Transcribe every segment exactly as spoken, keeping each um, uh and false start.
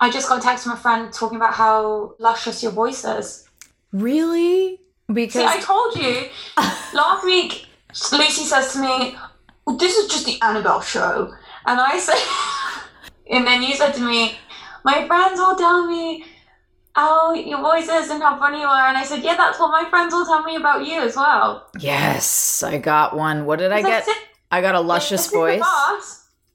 I just got a text from a friend talking about how luscious your voice is. Really? Because See, I told you. Last week, Lucy says to me, well, this is just the Annabelle show. And I said, and then you said to me, my friends all tell me how your voice is and how funny you are. And I said, yeah, that's what my friends all tell me about you as well. Yes, I got one. What did I get? I, said, I got a luscious I voice.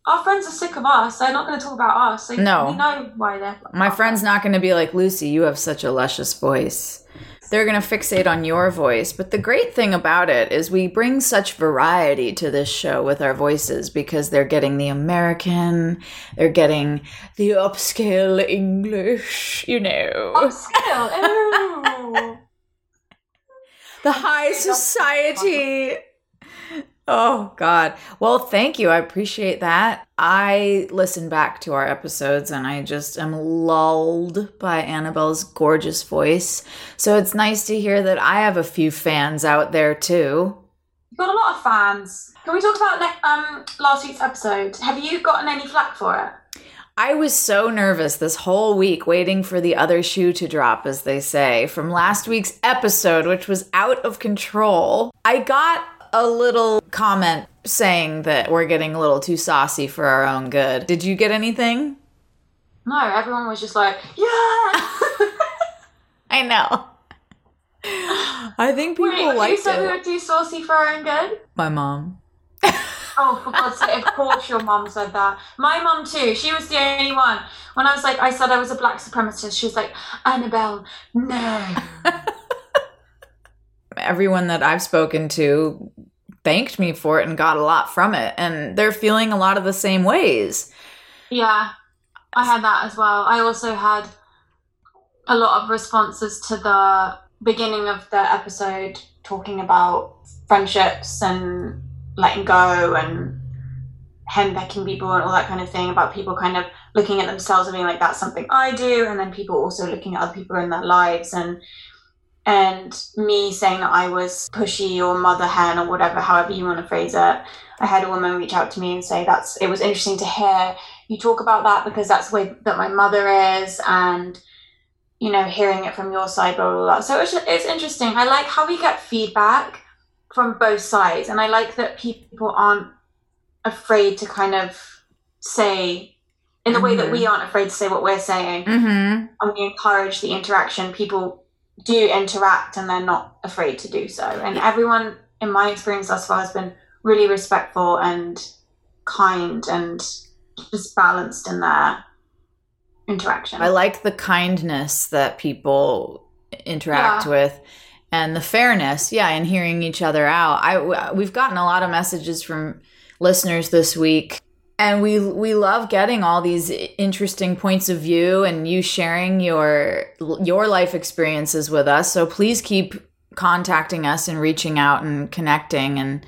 Our friends are sick of us. They're not going to talk about us. So no. We know why they're... My friend's not going to be like, Lucy, you have such a luscious voice. They're going to fixate on your voice. But the great thing about it is we bring such variety to this show with our voices because they're getting the American, they're getting the upscale English, you know. Upscale. The high society. Oh, God. Well, thank you. I appreciate that. I listen back to our episodes and I just am lulled by Annabelle's gorgeous voice. So it's nice to hear that I have a few fans out there, too. You've got a lot of fans. Can we talk about le- um, last week's episode? Have you gotten any flack for it? I was so nervous this whole week waiting for the other shoe to drop, as they say, from last week's episode, which was out of control. I got a little comment saying that we're getting a little too saucy for our own good. Did you get anything? No, everyone was just like, yeah! I know. I think people Wait, liked it. Wait, you said we were too saucy for our own good? My mom. Oh, for God's sake, of course your mom said that. My mom too, she was the only one. When I was like, I said I was a black supremacist, she was like, Annabelle, no. Everyone that I've spoken to thanked me for it and got a lot from it. And they're feeling a lot of the same ways. Yeah, I had that as well. I also had a lot of responses to the beginning of the episode talking about friendships and letting go and henbecking people and all that kind of thing, about people kind of looking at themselves and being like, that's something I do. And then people also looking at other people in their lives and And me saying that I was pushy or mother hen or whatever, however you want to phrase it. I had a woman reach out to me and say, that's, it was interesting to hear you talk about that because that's the way that my mother is and, you know, hearing it from your side, blah, blah, blah. So it's, it's interesting. I like how we get feedback from both sides. And I like that people aren't afraid to kind of say, in the mm-hmm. way that we aren't afraid to say what we're saying. Mm-hmm. And we encourage the interaction. People do interact and they're not afraid to do so, and everyone in my experience thus far has been really respectful and kind and just balanced in their interaction. I like the kindness that people interact yeah. with and the fairness yeah and hearing each other out. I we've gotten a lot of messages from listeners this week. And we we love getting all these interesting points of view and you sharing your your life experiences with us. So please keep contacting us and reaching out and connecting, and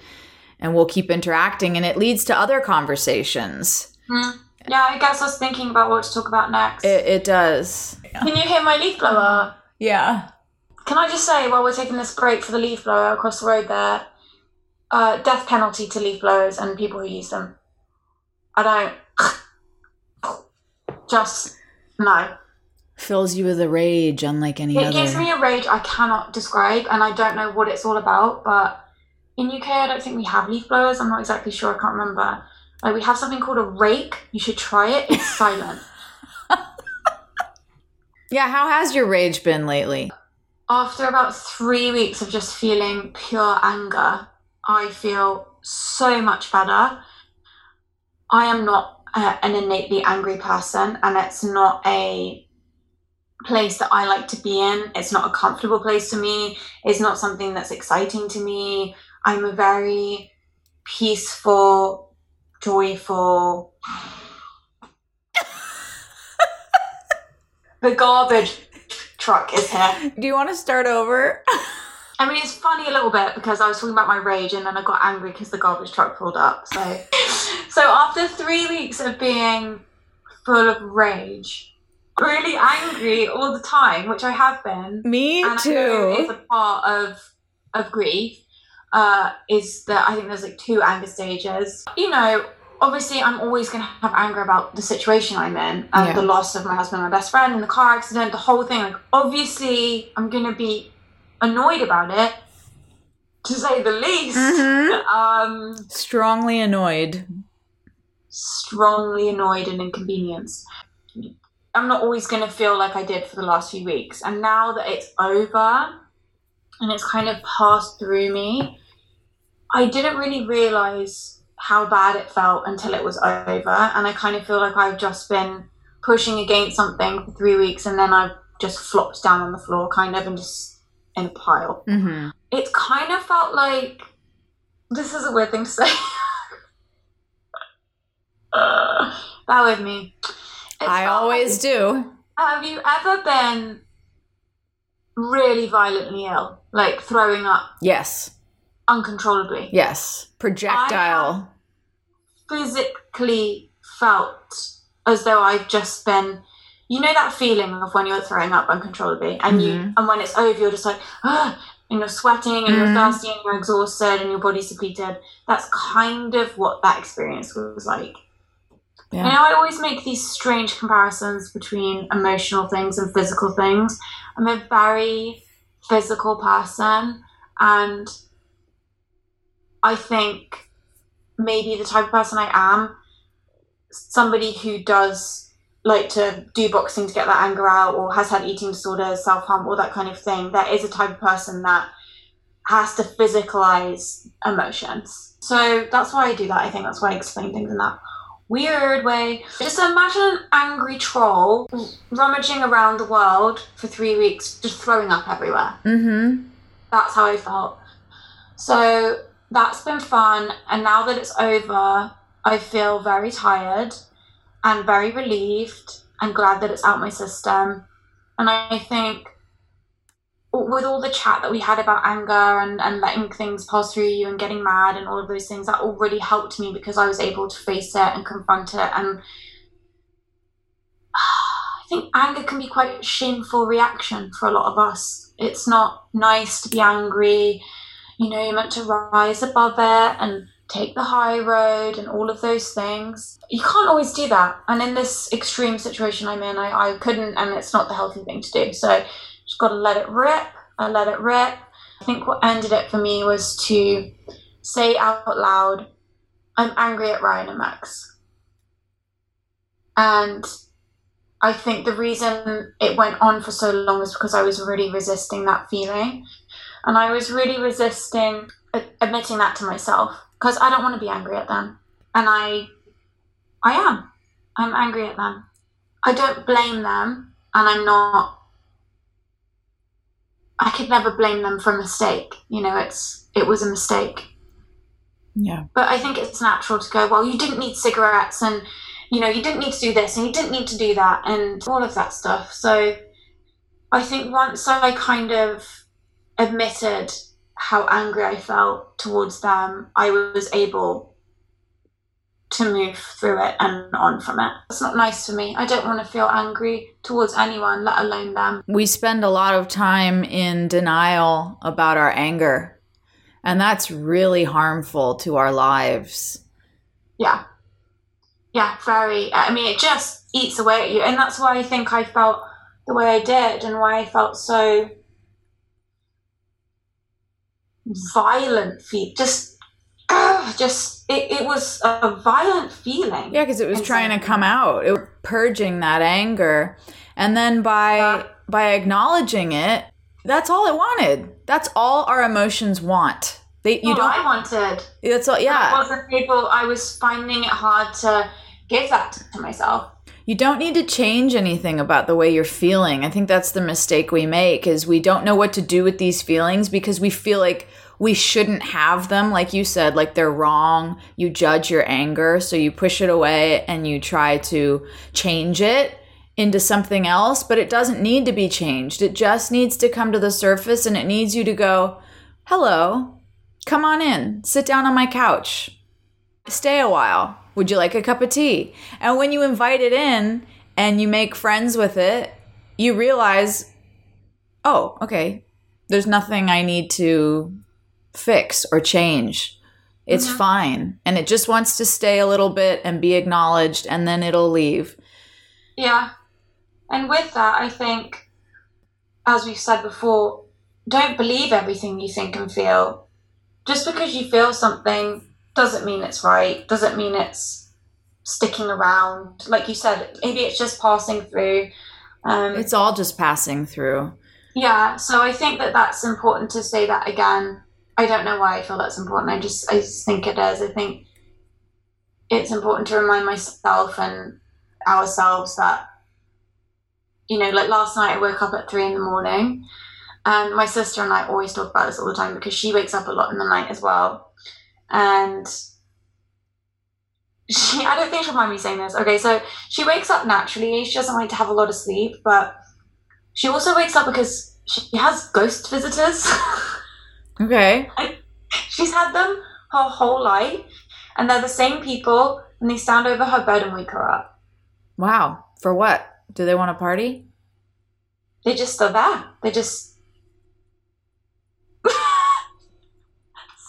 and we'll keep interacting. And it leads to other conversations. Mm. Yeah, it gets us thinking about what to talk about next. It, it does. Can you hear my leaf blower? Yeah. Can I just say, while we're taking this break for the leaf blower across the road there, uh, death penalty to leaf blowers and people who use them. I don't, just, no. Fills you with a rage unlike any it other. It gives me a rage I cannot describe, and I don't know what it's all about, but in U K I don't think we have leaf blowers. I'm not exactly sure, I can't remember. Like, we have something called a rake. You should try it. It's silent. Yeah, how has your rage been lately? After about three weeks of just feeling pure anger, I feel so much better. I am not uh, an innately angry person, and it's not a place that I like to be in. It's not a comfortable place for me. It's not something that's exciting to me. I'm a very peaceful, joyful The garbage truck is here. Do you want to start over? I mean, it's funny a little bit because I was talking about my rage and then I got angry because the garbage truck pulled up. So, so after three weeks of being full of rage, really angry all the time, which I have been. Me and too. It's a part of of grief. Uh, is that I think there's like two anger stages. You know, obviously I'm always going to have anger about the situation I'm in, um, yeah. the loss of my husband, my best friend, and the car accident, the whole thing. Like, obviously, I'm going to be annoyed about it, to say the least. Mm-hmm. um, strongly annoyed. Strongly annoyed and inconvenienced. I'm not always going to feel like I did for the last few weeks. And now that it's over and it's kind of passed through me, I didn't really realize how bad it felt until it was over. And I kind of feel like I've just been pushing against something for three weeks and then I've just flopped down on the floor kind of and just in a pile. Mm-hmm. It kind of felt like, this is a weird thing to say. uh, bear with me. It's I always do. Have you ever been really violently ill? Like throwing up? Yes. Uncontrollably? Yes. Projectile. I physically felt as though I've just been, you know that feeling of when you're throwing up uncontrollably and mm-hmm. you, and when it's over, you're just like, ah, and you're sweating and mm-hmm. you're thirsty and you're exhausted and your body's depleted. That's kind of what that experience was like. Yeah. You know, I always make these strange comparisons between emotional things and physical things. I'm a very physical person, and I think maybe the type of person I am, somebody who does like to do boxing to get that anger out or has had eating disorders, self-harm, all that kind of thing, that is a type of person that has to physicalize emotions. So that's why I do that. I think that's why I explain things in that weird way. Just imagine an angry troll rummaging around the world for three weeks, just throwing up everywhere. Mm-hmm. That's how I felt. So that's been fun. And now that it's over, I feel very tired and very relieved and glad that it's out my system. And I think with all the chat that we had about anger and, and letting things pass through you and getting mad and all of those things, that all really helped me because I was able to face it and confront it. And I think anger can be quite a shameful reaction for a lot of us. It's not nice to be angry. You know, you're meant to rise above it and take the high road and all of those things. You can't always do that. And in this extreme situation I'm in, I, I couldn't, and it's not the healthy thing to do. So just got to let it rip. I let it rip. I think what ended it for me was to say out loud, I'm angry at Ryan and Max. And I think the reason it went on for so long was because I was really resisting that feeling. And I was really resisting admitting that to myself because I don't want to be angry at them. And I, I am. I'm angry at them. I don't blame them, and I'm not I could never blame them for a mistake. You know, it's it was a mistake. Yeah. But I think it's natural to go, well, you didn't need cigarettes and, you know, you didn't need to do this and you didn't need to do that and all of that stuff. So I think once I kind of admitted how angry I felt towards them, I was able to move through it and on from it. It's not nice for me. I don't want to feel angry towards anyone, let alone them. We spend a lot of time in denial about our anger, and that's really harmful to our lives. Yeah. Yeah, very. I mean, it just eats away at you, and that's why I think I felt the way I did and why I felt so violent, just just it, it was a violent feeling. Yeah, because it was trying so, to come out. It was purging that anger, and then by uh, by acknowledging it, that's all it wanted. That's all our emotions want. They you don't. I wanted. That's all. Yeah. I wasn't able. I was finding it hard to give that to myself. You don't need to change anything about the way you're feeling. I think that's the mistake we make, is we don't know what to do with these feelings because we feel like we shouldn't have them, like you said, like they're wrong. You judge your anger, so you push it away and you try to change it, into something else, but it doesn't need to be changed. It just needs to come to the surface, and it needs you to go, hello, come on in, sit down on my couch, stay a while. Would you like a cup of tea? And when you invite it in and you make friends with it, you realize, oh, okay, there's nothing I need to fix or change. It's mm-hmm. fine. And it just wants to stay a little bit and be acknowledged, and then it'll leave. Yeah. And with that, I think, as we've said before, don't believe everything you think and feel. Just because you feel something doesn't mean it's right, doesn't mean it's sticking around. Like you said, maybe it's just passing through. Um, it's all just passing through. Yeah, so I think that that's important to say that again. I don't know why I feel that's important. I just, I just think it is. I think it's important to remind myself and ourselves that, you know, like last night I woke up at three in the morning, and my sister and I always talk about this all the time because she wakes up a lot in the night as well. And she, I don't think she'll mind me saying this. Okay, so she wakes up naturally. She doesn't like to have a lot of sleep, but she also wakes up because she has ghost visitors. Okay. Like, she's had them her whole life, and they're the same people, and they stand over her bed and wake her up. Wow. For what? Do they want to party? They just are there. They just...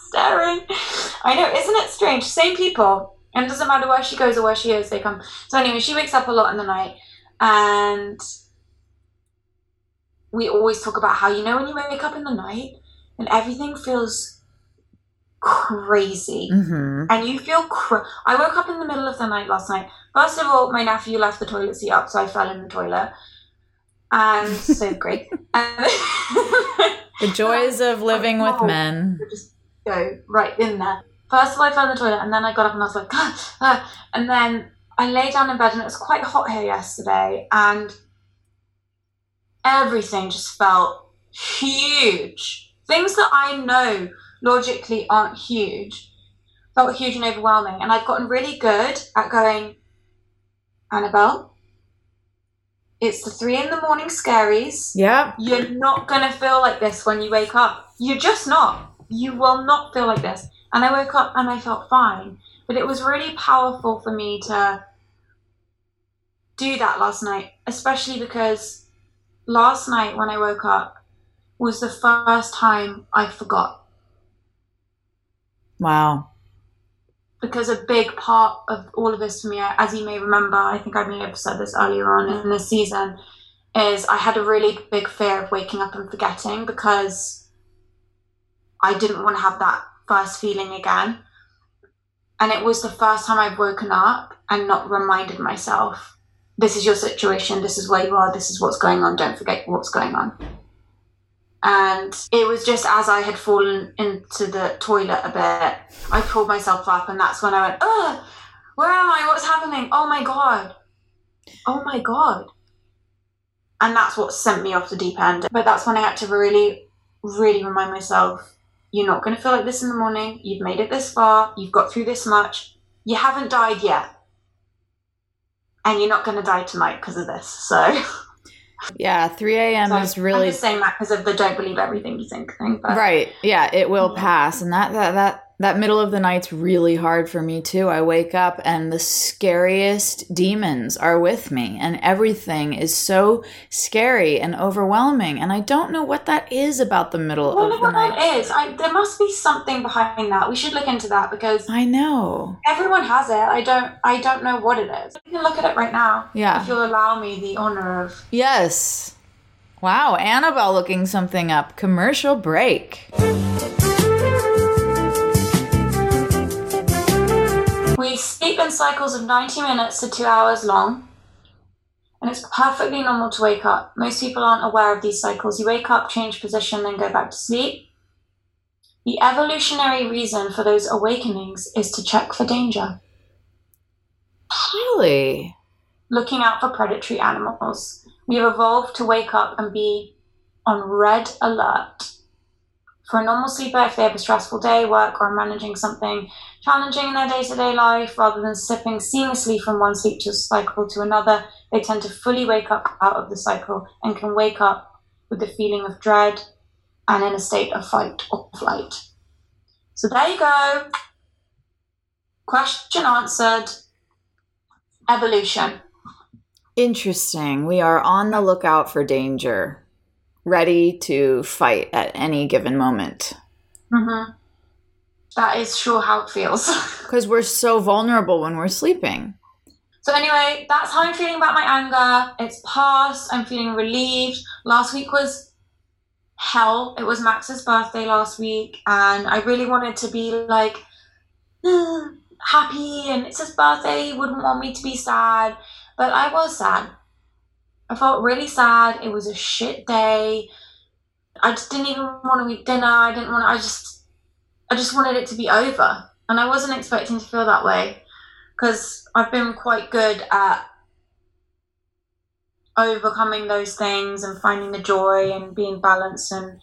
staring. I know, isn't it strange? Same people, and it doesn't matter where she goes or where she is, they come. So anyway, she wakes up a lot in the night, and we always talk about how, you know, when you wake up in the night and everything feels crazy, mm-hmm. and you feel cr- I woke up in the middle of the night last night. First of all, my nephew left the toilet seat up, so I fell in the toilet, and so great. Um, the joys of living oh, with oh, men. Go right in there. First of all, I fell in the toilet, and then I got up and I was like, ah, ah. And then I lay down in bed, and it was quite hot here yesterday, and everything just felt huge. Things that I know logically aren't huge felt huge and overwhelming. And I've gotten really good at going, Annabelle, it's the three in the morning scaries. Yeah. You're not gonna feel like this when you wake up. You're just not. You will not feel like this. And I woke up and I felt fine. But it was really powerful for me to do that last night, especially because last night when I woke up was the first time I forgot. Wow. Because a big part of all of this for me, as you may remember, I think I may have said this earlier on in this season, is I had a really big fear of waking up and forgetting because... I didn't want to have that first feeling again. And it was the first time I've woken up and not reminded myself, this is your situation, this is where you are, this is what's going on, don't forget what's going on. And it was just as I had fallen into the toilet a bit, I pulled myself up, and that's when I went, oh, where am I? What's happening? Oh my God. Oh my God. And that's what sent me off the deep end. But that's when I had to really, really remind myself, you're not going to feel like this in the morning. You've made it this far. You've got through this much. You haven't died yet. And you're not going to die tonight because of this. So, yeah, three a.m. so is really... I'm just saying that because of the don't believe everything you think thing. But... Right. Yeah, it will yeah. pass. And that, that, that, that middle of the night's really hard for me too. I wake up and the scariest demons are with me, and everything is so scary and overwhelming. And I don't know what that is about the middle well, of the night. That is. I, there must be something behind that. We should look into that because I know everyone has it. I don't. I don't know what it is. You can look at it right now. Yeah. If you'll allow me the honor of. Yes. Wow, Annabelle looking something up. Commercial break. We sleep in cycles of ninety minutes to two hours long, and it's perfectly normal to wake up. Most people aren't aware of these cycles. You wake up, change position, then go back to sleep. The evolutionary reason for those awakenings is to check for danger. Really? Looking out for predatory animals. We have evolved to wake up and be on red alert. For a normal sleeper, if they have a stressful day, work, or managing something challenging in their day-to-day life, rather than slipping seamlessly from one sleep cycle to another, they tend to fully wake up out of the cycle and can wake up with the feeling of dread and in a state of fight or flight. So there you go. Question answered. Evolution. Interesting. We are on the lookout for danger, ready to fight at any given moment. Mm-hmm. That is sure how it feels. Because we're so vulnerable when we're sleeping. So anyway, that's how I'm feeling about my anger. It's past. I'm feeling relieved. Last week was hell. It was Max's birthday last week. And I really wanted to be like mm, happy. And it's his birthday. He wouldn't want me to be sad. But I was sad. I felt really sad. It was a shit day. I just didn't even want to eat dinner. I didn't want to, I just... I just wanted it to be over, and I wasn't expecting to feel that way, because I've been quite good at overcoming those things and finding the joy and being balanced and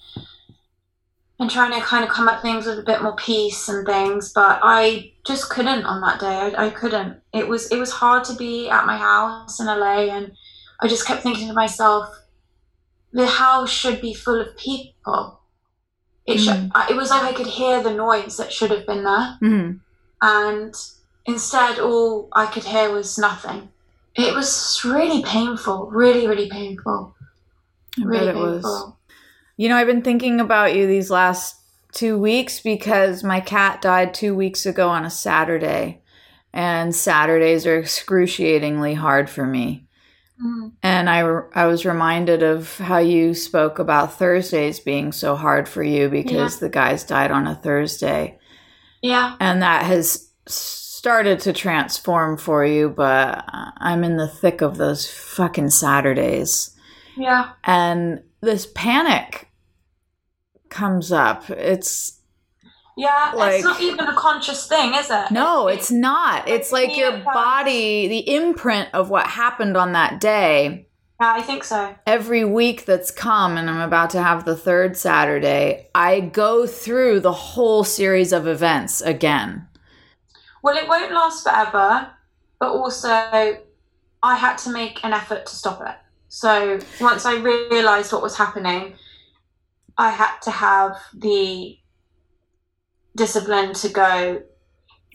and trying to kind of come at things with a bit more peace and things. But I just couldn't on that day. I, I couldn't. It was it was hard to be at my house in L A, and I just kept thinking to myself, the house should be full of people. It should, mm. It was like I could hear the noise that should have been there. Mm. And instead, all I could hear was nothing. It was really painful, really, really painful. I really bet it painful. Was. You know, I've been thinking about you these last two weeks because my cat died two weeks ago on a Saturday. And Saturdays are excruciatingly hard for me. And I, I was reminded of how you spoke about Thursdays being so hard for you because yeah. the guys died on a Thursday. Yeah. And that has started to transform for you, but I'm in the thick of those fucking Saturdays. Yeah. And this panic comes up. It's... Yeah, like, it's not even a conscious thing, is it? No, it's not. It's like your body, the imprint of what happened on that day. Yeah, I think so. Every week that's come, and I'm about to have the third Saturday, I go through the whole series of events again. Well, it won't last forever, but also I had to make an effort to stop it. So once I realized what was happening, I had to have the... discipline to go,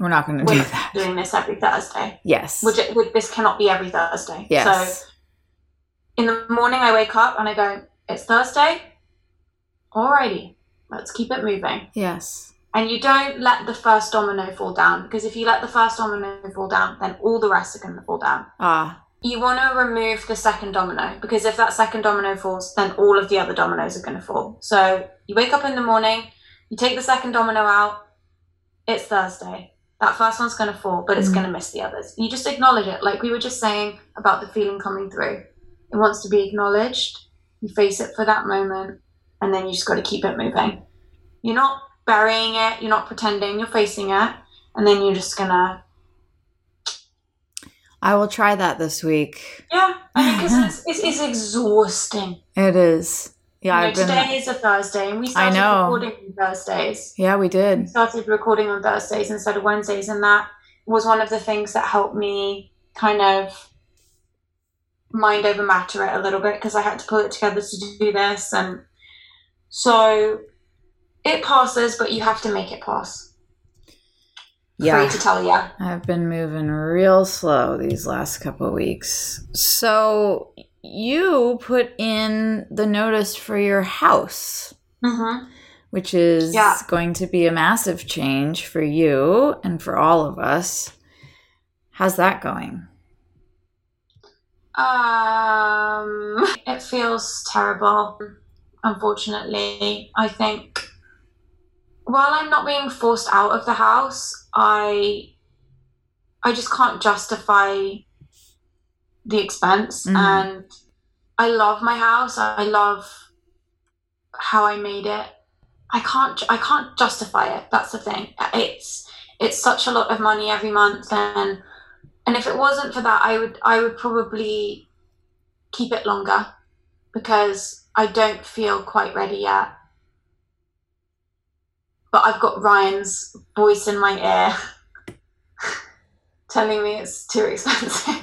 we're not going to do that. Doing this every Thursday. Yes. Which it, which this cannot be every Thursday. Yes. So in the morning I wake up and I go, it's Thursday. Alrighty. Let's keep it moving. Yes. And you don't let the first domino fall down, because if you let the first domino fall down, then all the rest are going to fall down. Ah. You want to remove the second domino, because if that second domino falls, then all of the other dominoes are going to fall. So you wake up in the morning, you take the second domino out, it's Thursday. That first one's going to fall, but it's mm. going to miss the others. You just acknowledge it, like we were just saying about the feeling coming through. It wants to be acknowledged. You face it for that moment, and then you just got to keep it moving. You're not burying it. You're not pretending. You're facing it, and then you're just going to... I will try that this week. Yeah, I mean, because it's, it's, it's exhausting. It is. Yeah, you know, been, today is a Thursday, and we started recording on Thursdays. Yeah, we did. We started recording on Thursdays instead of Wednesdays, and that was one of the things that helped me kind of mind over matter it a little bit, because I had to pull it together to do this. And so it passes, but you have to make it pass. Yeah. Free to tell you. I've been moving real slow these last couple of weeks. So... you put in the notice for your house, mm-hmm. which is yeah. going to be a massive change for you and for all of us. How's that going? Um, it feels terrible, unfortunately. I think while I'm not being forced out of the house, I, I just can't justify the expense. Mm-hmm. And I love my house. I love how I made it. I can't, I can't justify it. That's the thing. It's, it's such a lot of money every month. And, and if it wasn't for that, I would, I would probably keep it longer, because I don't feel quite ready yet, but I've got Ryan's voice in my ear telling me it's too expensive.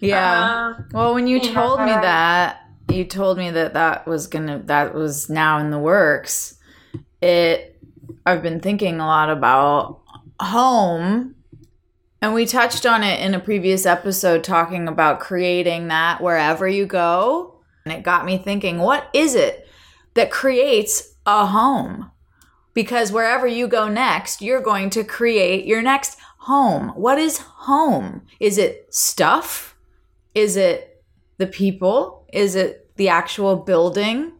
Yeah. Uh, well, when you yeah. told me that, you told me that that was gonna, that was now in the works. It, I've been thinking a lot about home, and we touched on it in a previous episode talking about creating that wherever you go. And it got me thinking, what is it that creates a home? Because wherever you go next, you're going to create your next home. What is home? Is it stuff? Is it the people? Is it the actual building?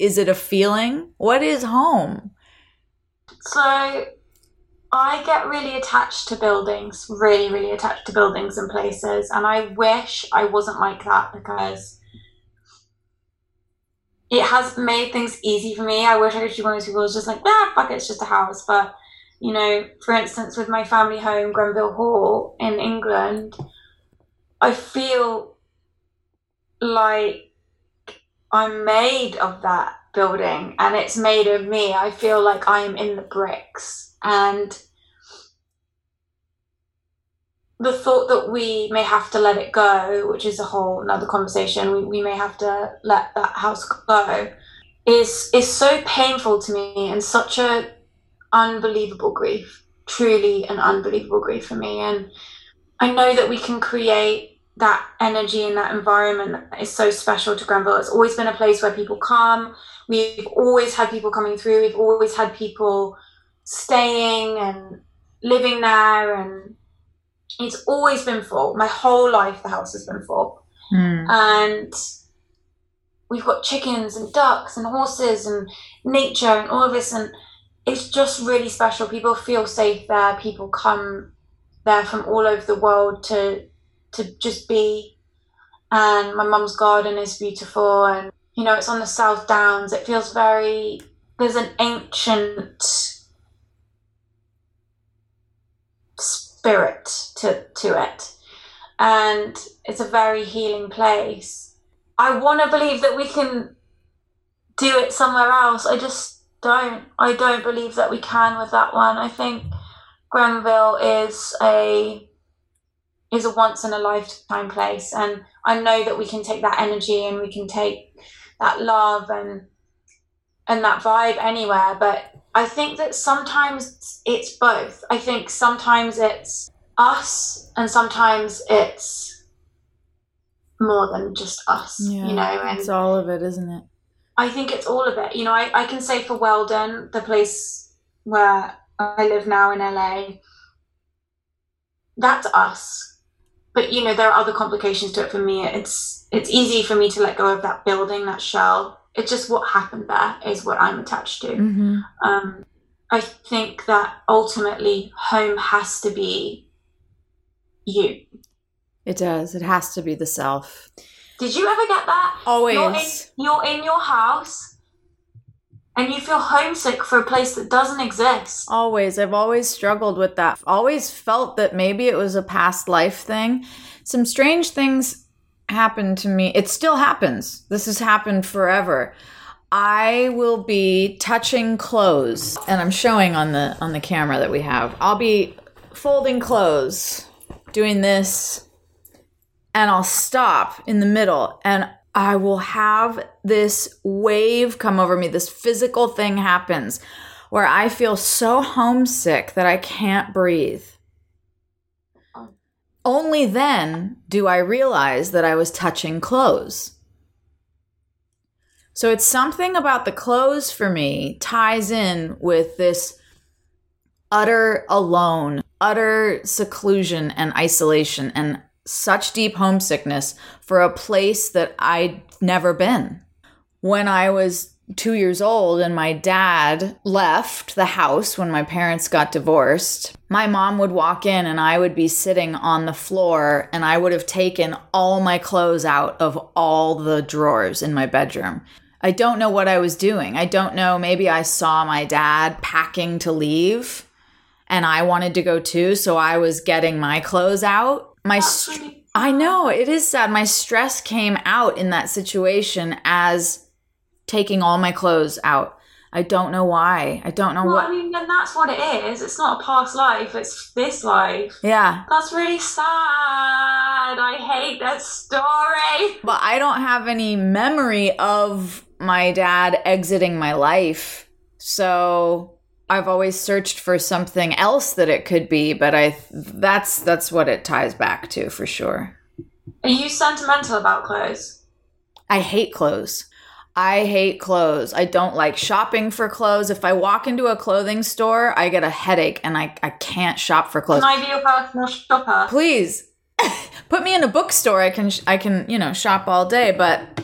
Is it a feeling? What is home? So I get really attached to buildings, really, really attached to buildings and places. And I wish I wasn't like that, because it has made things easy for me. I wish I could be one of those people who's just like, ah, fuck it, it's just a house. But, you know, for instance, with my family home, Grenville Hall in England, I feel like I'm made of that building and it's made of me. I feel like I am in the bricks. And the thought that we may have to let it go, which is a whole another conversation, we, we may have to let that house go, is is so painful to me, and such a unbelievable grief, truly an unbelievable grief for me. And I know that we can create that energy and that environment that is so special to Grenville. It's always been a place where people come. We've always had people coming through. We've always had people staying and living there, and it's always been full. My whole life, the house has been full. Mm. And we've got chickens and ducks and horses and nature and all of this. And it's just really special. People feel safe there. People come there from all over the world to to just be. And my mum's garden is beautiful. And, you know, it's on the South Downs. It feels very, there's an ancient spirit to to it, and it's a very healing place. I want to believe that we can do it somewhere else. I just don't I don't believe that we can with that one. I think Grenville is a is a once in a lifetime place, and I know that we can take that energy and we can take that love and and that vibe anywhere. But I think that sometimes it's both. I think sometimes it's us and sometimes it's more than just us, yeah, you know. And it's all of it, isn't it? I think it's all of it. You know, I, I can say for Weldon, the place where I live now in L A, that's us. But, you know, there are other complications to it for me. It's, it's easy for me to let go of that building, that shell. It's just what happened there is what I'm attached to. Mm-hmm. Um, I think that ultimately home has to be you. It does. It has to be the self. Did you ever get that? Always. You're in, you're in your house and you feel homesick for a place that doesn't exist. Always. I've always struggled with that. Always felt that maybe it was a past life thing. Some strange things happened to me. It still happens. This has happened forever. I will be touching clothes, and I'm showing on the on the camera that we have. I'll be folding clothes, doing this, and I'll stop in the middle, and I will have this wave come over me. This physical thing happens where I feel so homesick that I can't breathe. Only then do I realize that I was touching clothes. So it's something about the clothes for me ties in with this utter alone, utter seclusion and isolation and such deep homesickness for a place that I'd never been. When I was two years old and my dad left the house when my parents got divorced, my mom would walk in and I would be sitting on the floor, and I would have taken all my clothes out of all the drawers in my bedroom. I don't know what I was doing. I don't know. Maybe I saw my dad packing to leave and I wanted to go too. So I was getting my clothes out. My st- I know it is sad. My stress came out in that situation as taking all my clothes out. I don't know why. I don't know well, what. I mean, and that's what it is. It's not a past life. It's this life. Yeah. That's really sad. I hate that story. But I don't have any memory of my dad exiting my life. So I've always searched for something else that it could be. But I that's that's what it ties back to for sure. Are you sentimental about clothes? I hate clothes. I hate clothes. I don't like shopping for clothes. If I walk into a clothing store, I get a headache and I, I can't shop for clothes. Can I be a personal shopper? Please. Put me in a bookstore. I can, I can, you know, shop all day, but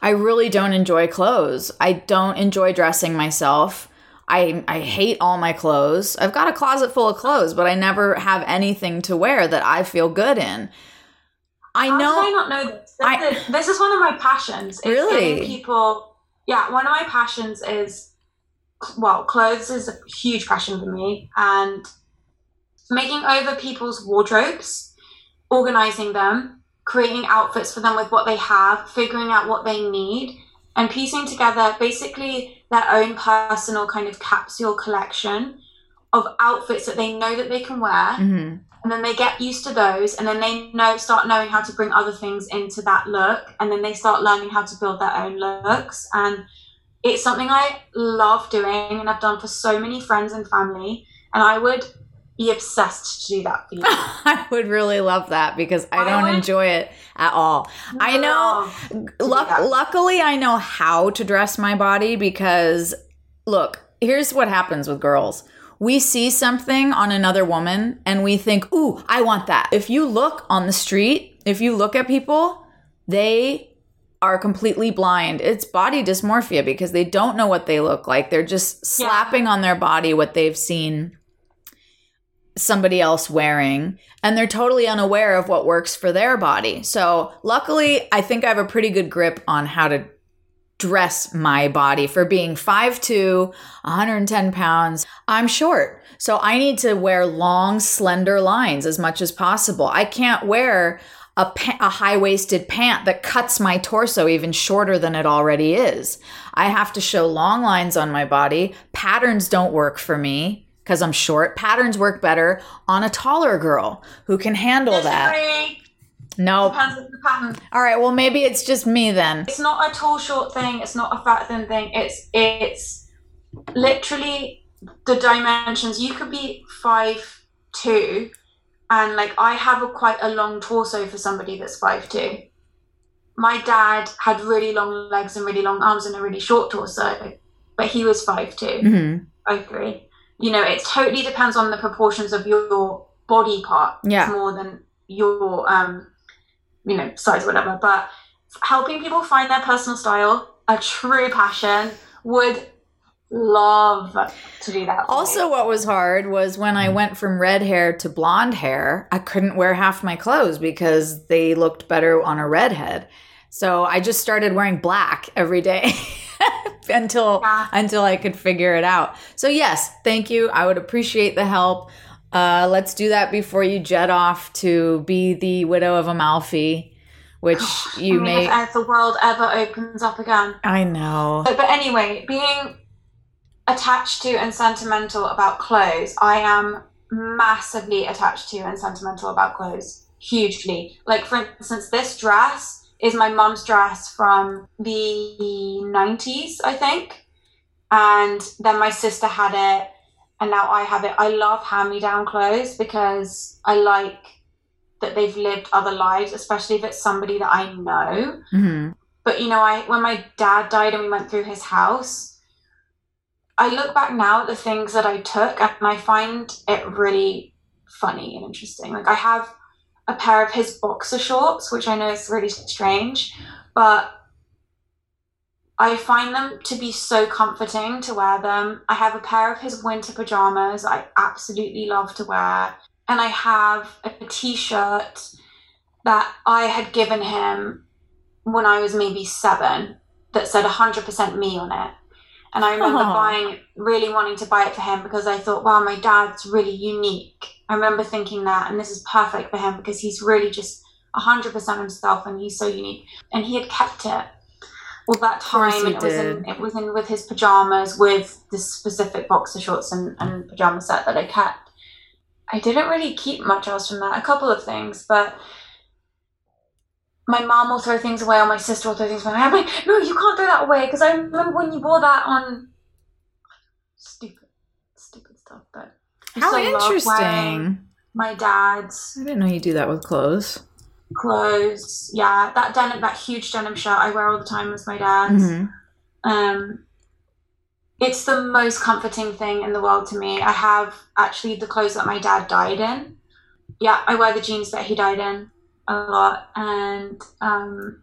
I really don't enjoy clothes. I don't enjoy dressing myself. I I hate all my clothes. I've got a closet full of clothes, but I never have anything to wear that I feel good in. I know. How did I not know this? This, I, is, this is one of my passions. It's really? People, yeah, one of my passions is, well, clothes is a huge passion for me. And making over people's wardrobes, organizing them, creating outfits for them with what they have, figuring out what they need, and piecing together basically their own personal kind of capsule collection of outfits that they know that they can wear. Mm-hmm. And then they get used to those, and then they know start knowing how to bring other things into that look, and then they start learning how to build their own looks. And it's something I love doing, and I've done for so many friends and family, and I would be obsessed to do that for you. I would really love that because I, I don't would... enjoy it at all. No, I know – l- luckily I know how to dress my body because, look, here's what happens with girls – we see something on another woman and we think, ooh, I want that. If you look on the street, if you look at people, they are completely blind. It's body dysmorphia because they don't know what they look like. They're just slapping yeah. on their body what they've seen somebody else wearing, and they're totally unaware of what works for their body. So luckily, I think I have a pretty good grip on how to dress my body. For being five foot two, one hundred ten pounds, I'm short. So I need to wear long, slender lines as much as possible. I can't wear a, pa- a high-waisted pant that cuts my torso even shorter than it already is. I have to show long lines on my body. Patterns don't work for me because I'm short. Patterns work better on a taller girl who can handle Disagree. that. No. Depends on the pattern. All right. Well, maybe it's just me then. It's not a tall, short thing. It's not a fat, thin thing. It's it's literally the dimensions. You could be five two, and like I have a quite a long torso for somebody that's five two. My dad had really long legs and really long arms and a really short torso, but he was five two, mm-hmm. five three. You know, it totally depends on the proportions of your body part. Yeah. It's more than your um. you know, size or whatever, but helping people find their personal style, a true passion, would love to do that. Also, what was hard was when I went from red hair to blonde hair, I couldn't wear half my clothes because they looked better on a redhead. So I just started wearing black every day until yeah. until I could figure it out. So yes, thank you. I would appreciate the help. Uh, let's do that before you jet off to be the widow of Amalfi, which oh, you I mean, may. If the world ever opens up again. I know. But, but anyway, being attached to and sentimental about clothes, I am massively attached to and sentimental about clothes, hugely. Like, for instance, this dress is my mum's dress from the nineties, I think. And then my sister had it. And now I have it. I love hand-me-down clothes because I like that they've lived other lives, especially if it's somebody that I know. Mm-hmm. But, you know, I when my dad died and we went through his house, I look back now at the things that I took and I find it really funny and interesting. Like, I have a pair of his boxer shorts, which I know is really strange, but I find them to be so comforting to wear them. I have a pair of his winter pajamas I absolutely love to wear. And I have a t-shirt that I had given him when I was maybe seven that said one hundred percent me on it. And I remember Aww. buying it, really wanting to buy it for him because I thought, wow, my dad's really unique. I remember thinking that, and this is perfect for him because he's really just one hundred percent himself and he's so unique. And he had kept it. all that time, and it was in, it was in with his pajamas, with this specific boxer shorts and, and pajama set that I kept. I didn't really keep much else from that. A couple of things, but my mom will throw things away, or my sister will throw things away. I'm like, no, you can't throw that away, because I remember when you wore that on. Stupid, stupid stuff. But I how interesting! My dad's. I didn't know you do that with clothes. Clothes, yeah. That denim, that huge denim shirt I wear all the time was my dad's. Mm-hmm. Um, it's the most comforting thing in the world to me. I have actually the clothes that my dad died in. Yeah, I wear the jeans that he died in a lot, and um,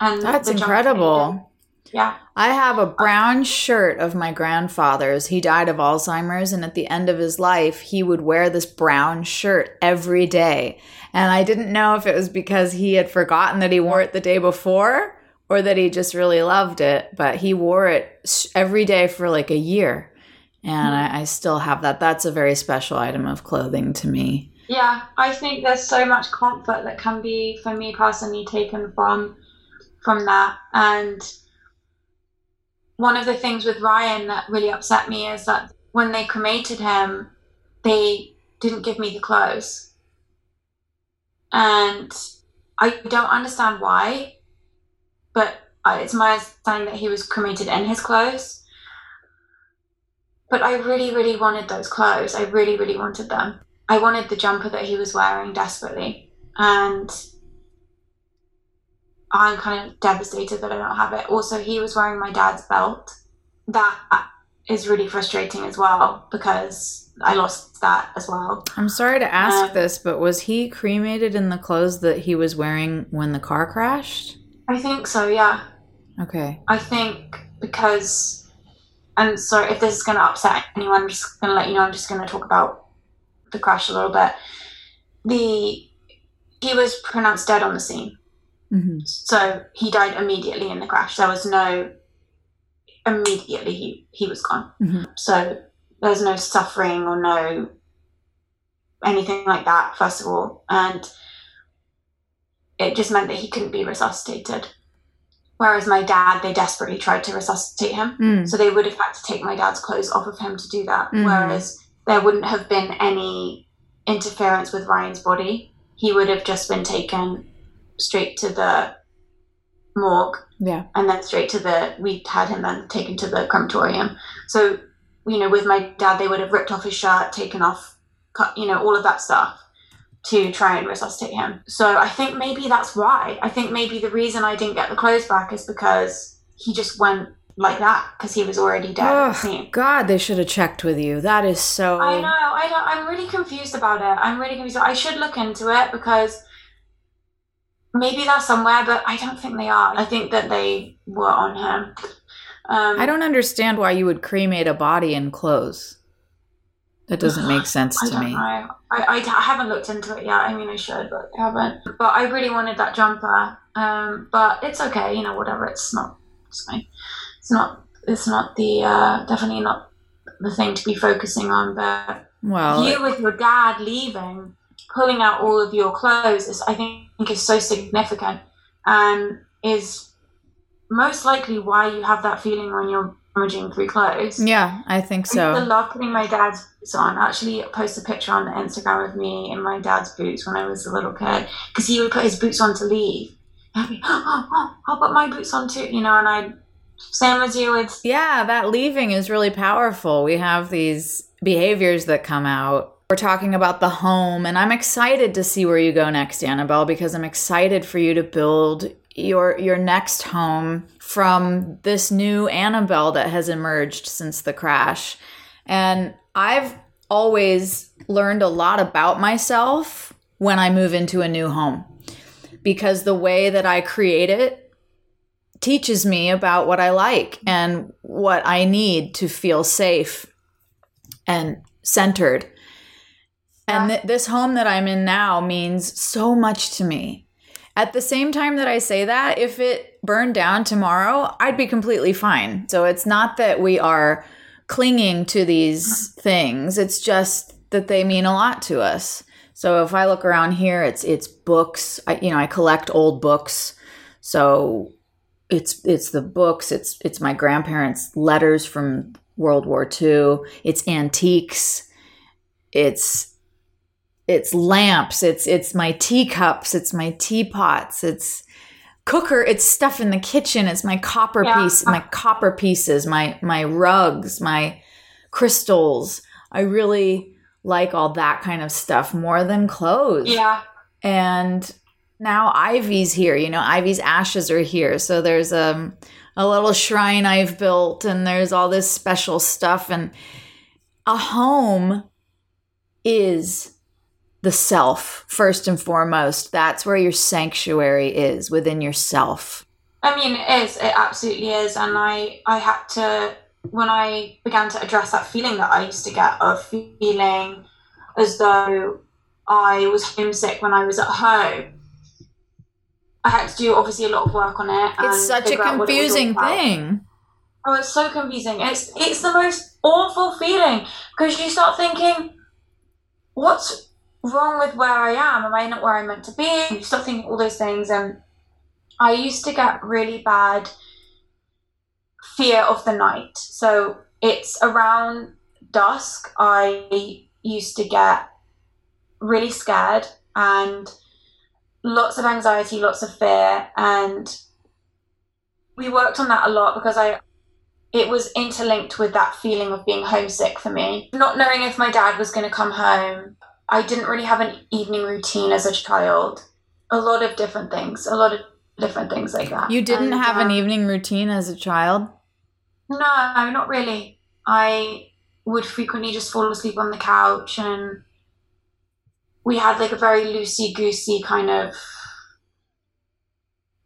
and that's incredible. Yeah, I have a brown shirt of my grandfather's. He died of Alzheimer's, and at the end of his life, he would wear this brown shirt every day. And I didn't know if it was because he had forgotten that he wore it the day before, or that he just really loved it. But he wore it every day for like a year, and I, I still have that. That's a very special item of clothing to me. Yeah, I think there's so much comfort that can be, for me personally, taken from from that. And one of the things with Ryan that really upset me is that when they cremated him, they didn't give me the clothes. And I don't understand why, but it's my understanding that he was cremated in his clothes. But I really, really wanted those clothes. I really, really wanted them. I wanted the jumper that he was wearing desperately. And I'm kind of devastated that I don't have it. Also, he was wearing my dad's belt. That is really frustrating as well, because I lost that as well. I'm sorry to ask um, this, but was he cremated in the clothes that he was wearing when the car crashed? I think so, yeah. Okay. I think because, and sorry if this is going to upset anyone, I'm just going to let you know, I'm just going to talk about the crash a little bit. The He was pronounced dead on the scene. Mm-hmm. So he died immediately in the crash. There was no, immediately he, he was gone. Mm-hmm. So there's no suffering or no anything like that, first of all. And it just meant that he couldn't be resuscitated. Whereas my dad, they desperately tried to resuscitate him. Mm. So they would have had to take my dad's clothes off of him to do that. Mm. Whereas there wouldn't have been any interference with Ryan's body. He would have just been taken straight to the morgue, yeah, and then straight to the we had him then taken to the crematorium. So, you know, with my dad, they would have ripped off his shirt, taken off, cut, you know, all of that stuff to try and resuscitate him. So I think maybe that's why. I think maybe the reason I didn't get the clothes back is because he just went like that, because he was already dead. Oh, at the scene. God, they should have checked with you. That is so. I know. I don't, I'm really confused about it. I'm really confused. I should look into it, because maybe they're somewhere, but I don't think they are. I think that they were on him. Um, I don't understand why you would cremate a body in clothes. That doesn't make sense to me. I don't know. I, I, I haven't looked into it yet. I mean, I should, but I haven't. But I really wanted that jumper. Um, but it's okay, you know, whatever. It's not. It's fine. It's not. It's not the uh, definitely not the thing to be focusing on. But well, you with your dad leaving, pulling out all of your clothes is, I think, is so significant, and is most likely why you have that feeling when you're rummaging through clothes. Yeah, I think so. I love putting my dad's boots on. I actually post a picture on Instagram of me in my dad's boots when I was a little kid, because he would put his boots on to leave. I'd be, oh, oh, I'll put my boots on too, you know, and I'd, same as you would. Yeah, that leaving is really powerful. We have these behaviors that come out. We're talking about the home, and I'm excited to see where you go next, Annabelle, because I'm excited for you to build your your next home from this new Annabelle that has emerged since the crash. And I've always learned a lot about myself when I move into a new home, because the way that I create it teaches me about what I like and what I need to feel safe and centered. And th- this home that I'm in now means so much to me. At the same time that I say that, if it burned down tomorrow, I'd be completely fine. So it's not that we are clinging to these things. It's just that they mean a lot to us. So if I look around here, it's it's books. I, you know, I collect old books. So It's it's the books. It's it's my grandparents' letters from World War Two. It's antiques. It's it's lamps. It's it's my teacups. It's my teapots. It's cooker. It's stuff in the kitchen. It's my copper yeah. piece. My copper pieces. My my rugs. My crystals. I really like all that kind of stuff more than clothes. Yeah. And now Ivy's here, you know, Ivy's ashes are here. So there's um, a little shrine I've built, and there's all this special stuff. And a home is the self, first and foremost. That's where your sanctuary is, within yourself. I mean, it is. It absolutely is. And I, I had to, when I began to address that feeling that I used to get of feeling as though I was homesick when I was at home, I had to do obviously a lot of work on it. And it's such a confusing thing. Oh, it's so confusing. It's it's the most awful feeling, because you start thinking, what's wrong with where I am? Am I not where I'm meant to be? And you start thinking all those things. And I used to get really bad fear of the night. So it's around dusk, I used to get really scared and lots of anxiety, lots of fear. And we worked on that a lot, because I, it was interlinked with that feeling of being homesick for me. Not knowing if my dad was going to come home. I didn't really have an evening routine as a child. A lot of different things, a lot of different things like that. You didn't and, have um, an evening routine as a child? No, not really. I would frequently just fall asleep on the couch, and we had like a very loosey-goosey kind of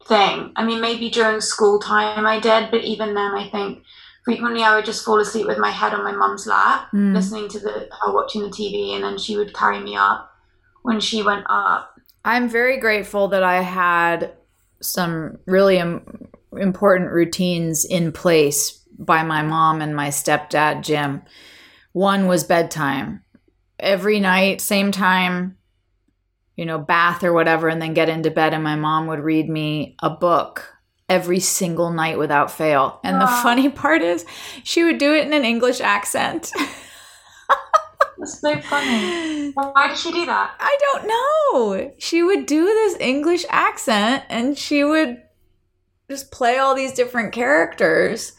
thing. I mean, maybe during school time I did, but even then I think frequently I would just fall asleep with my head on my mum's lap, mm. listening to the, her watching the T V, and then she would carry me up when she went up. I'm very grateful that I had some really im- important routines in place by my mom and my stepdad, Jim. One was bedtime. Every night, same time, you know, bath or whatever, and then get into bed. And my mom would read me a book every single night without fail. And Aww. The funny part is she would do it in an English accent. That's so funny. Why did she do that? I don't know. She would do this English accent, and she would just play all these different characters.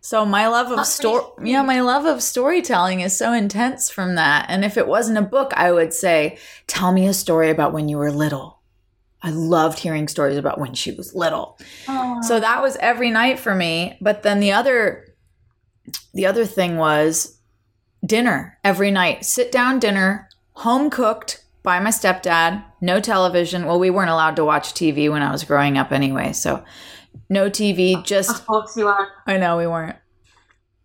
So my love of story, yeah, my love of storytelling is so intense from that. And if it wasn't a book, I would say, "Tell me a story about when you were little." I loved hearing stories about when she was little. Aww. So that was every night for me. But then the other, the other thing was dinner every night. Sit down dinner, home cooked by my stepdad. No television. Well, we weren't allowed to watch T V when I was growing up anyway, so. No T V, just... Of course you are. I know, we weren't.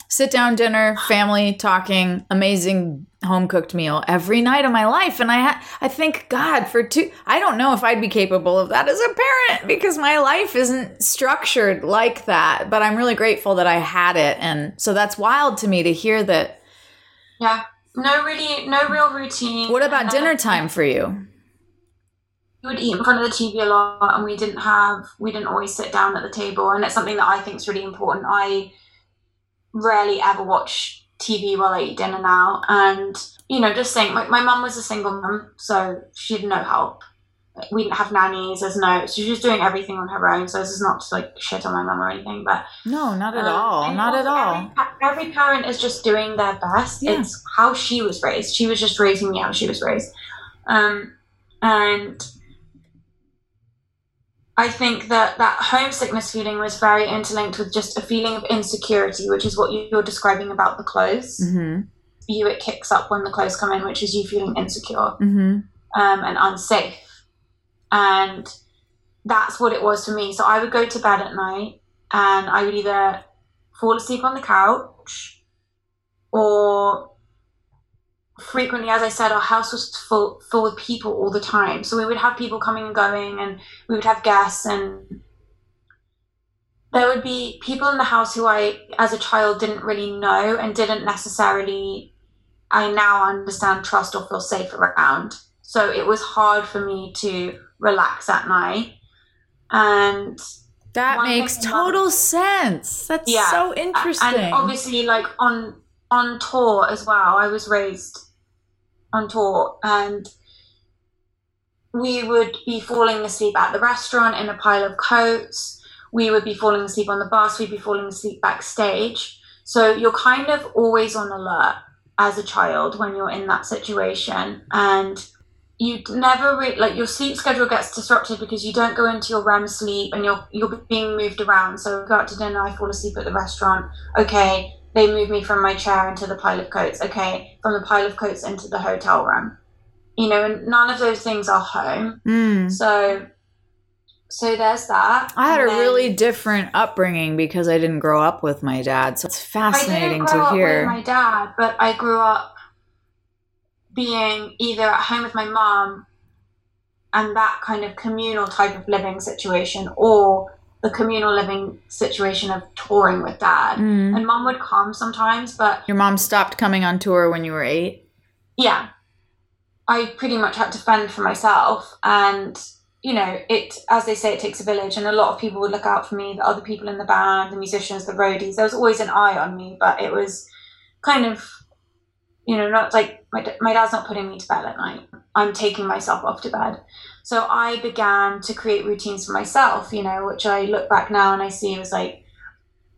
Sit-down dinner, family, talking, amazing home-cooked meal every night of my life. And I ha- I thank God for two... I don't know if I'd be capable of that as a parent, because my life isn't structured like that. But I'm really grateful that I had it. And so that's wild to me to hear that... Yeah, no really, no real routine. What about dinner time for you? We would eat in front of the T V a lot, and we didn't have, we didn't always sit down at the table. And it's something that I think is really important. I rarely ever watch T V while I eat dinner now. And, you know, just saying, my, my mum was a single mum, so she had no help. We didn't have nannies, there's no, so she was doing everything on her own. So this is not to like shit on my mum or anything, but. No, not at um, all. Not at all. Every, every parent is just doing their best. Yeah. It's how she was raised. She was just raising me how she was raised. Um, and. I think that that homesickness feeling was very interlinked with just a feeling of insecurity, which is what you're describing about the clothes. Mm-hmm. For you, it kicks up when the clothes come in, which is you feeling insecure mm-hmm. um, and unsafe. And that's what it was for me. So I would go to bed at night, and I would either fall asleep on the couch, or frequently, as I said, our house was full full of people all the time. So we would have people coming and going, and we would have guests, and there would be people in the house who I, as a child, didn't really know and didn't necessarily, I now understand, trust or feel safe around. So it was hard for me to relax at night. And That makes total month. sense. That's yeah. so interesting. And obviously, like on on tour as well. I was raised on tour, and we would be falling asleep at the restaurant in a pile of coats. We would be falling asleep on the bus. We'd be falling asleep backstage. So you're kind of always on alert as a child when you're in that situation, and you never re- like your sleep schedule gets disrupted because you don't go into your REM sleep, and you're you're being moved around. So we go out to dinner, I fall asleep at the restaurant. Okay, they move me from my chair into the pile of coats. Okay, from the pile of coats into the hotel room. You know, and none of those things are home. Mm. So, so there's that. I had and a then, really different upbringing because I didn't grow up with my dad. So it's fascinating to hear. I didn't grow up with my dad, but I grew up being either at home with my mom and that kind of communal type of living situation, or the communal living situation of touring with dad. Mm. And mom would come sometimes, but... Your mom stopped coming on tour when you were eight? Yeah. I pretty much had to fend for myself, and, you know, it, as they say, it takes a village, and a lot of people would look out for me, the other people in the band, the musicians, the roadies. There was always an eye on me, but it was kind of, you know, not like my, my dad's not putting me to bed at night. I'm taking myself off to bed. So I began to create routines for myself, you know, which I look back now and I see it was like,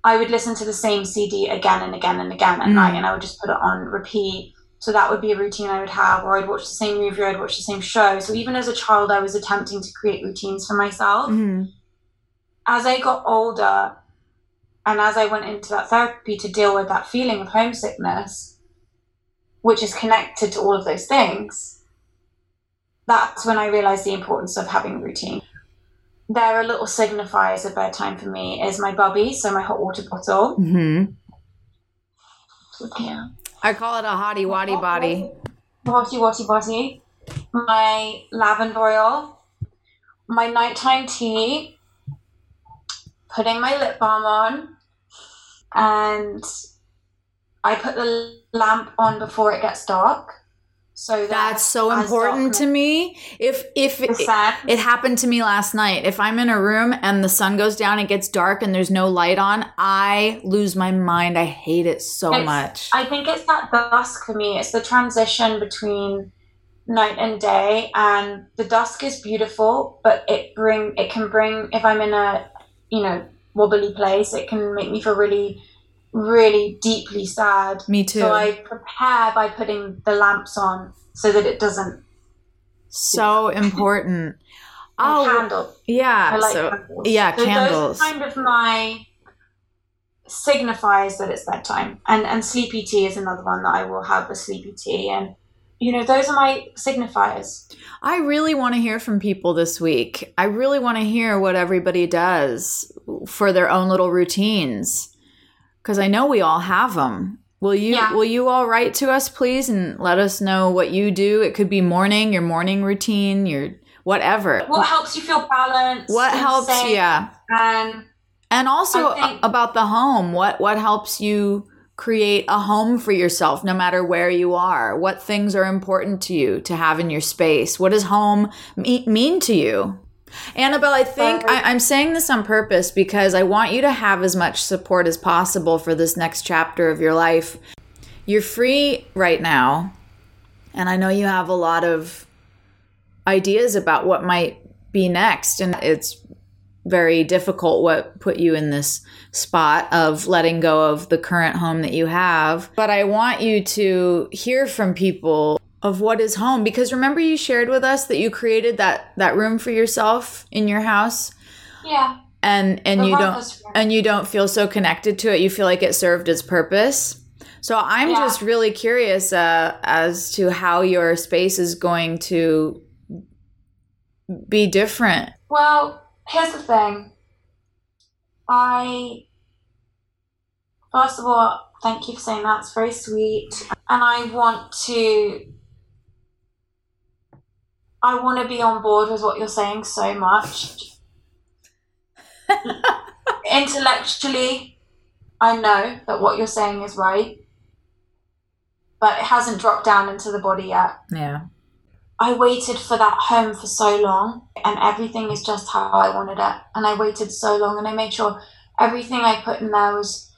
I would listen to the same C D again and again and again at mm. night, and I would just put it on repeat. So that would be a routine I would have, or I'd watch the same movie, or I'd watch the same show. So even as a child, I was attempting to create routines for myself. Mm-hmm. As I got older, and as I went into that therapy to deal with that feeling of homesickness, which is connected to all of those things, that's when I realized the importance of having routine. There are little signifiers of bedtime for me is my bubby, so my hot water bottle. Mm-hmm. Yeah. I call it a hottie waddy body. Hottie watty body. My lavender oil. My nighttime tea. Putting my lip balm on. And I put the lamp on before it gets dark. So that That's so important to me. If if it, it happened to me last night. If I'm in a room and the sun goes down, it gets dark and there's no light on, I lose my mind. I hate it so it's, much. I think it's that dusk for me. It's the transition between night and day, and the dusk is beautiful, but it bring it can bring, if I'm in a, you know, wobbly place, it can make me feel really really deeply sad. Me too. So I prepare by putting the lamps on so that it doesn't. So important. Oh, candles. Yeah. I like so, candles. Yeah, so candles. Those are kind of my signifiers that it's bedtime. And and sleepy tea is another one that I will have, a sleepy tea. And, you know, those are my signifiers. I really want to hear from people this week. I really want to hear what everybody does for their own little routines. Because I know we all have them. Will you yeah. will you all write to us, please, and let us know what you do? It could be morning, your morning routine, your whatever. What helps you feel balanced? What helps, safe, yeah. And, and also think, about the home. What what helps you create a home for yourself, no matter where you are? What things are important to you to have in your space? What does home me- mean to you? Annabelle, I think I, I'm saying this on purpose because I want you to have as much support as possible for this next chapter of your life. You're free right now, and I know you have a lot of ideas about what might be next, and it's very difficult what put you in this spot of letting go of the current home that you have. But I want you to hear from people of what is home, because remember you shared with us that you created that, that room for yourself in your house. Yeah. And and the you don't and you don't feel so connected to it. You feel like it served its purpose. So I'm yeah. just really curious uh, as to how your space is going to be different. Well, here's the thing. I first of all, thank you for saying that. It's very sweet, and I want to. I want to be on board with what you're saying so much. Intellectually, I know that what you're saying is right, but it hasn't dropped down into the body yet. Yeah. I waited for that home for so long, and everything is just how I wanted it. And I waited so long, and I made sure everything I put in there was,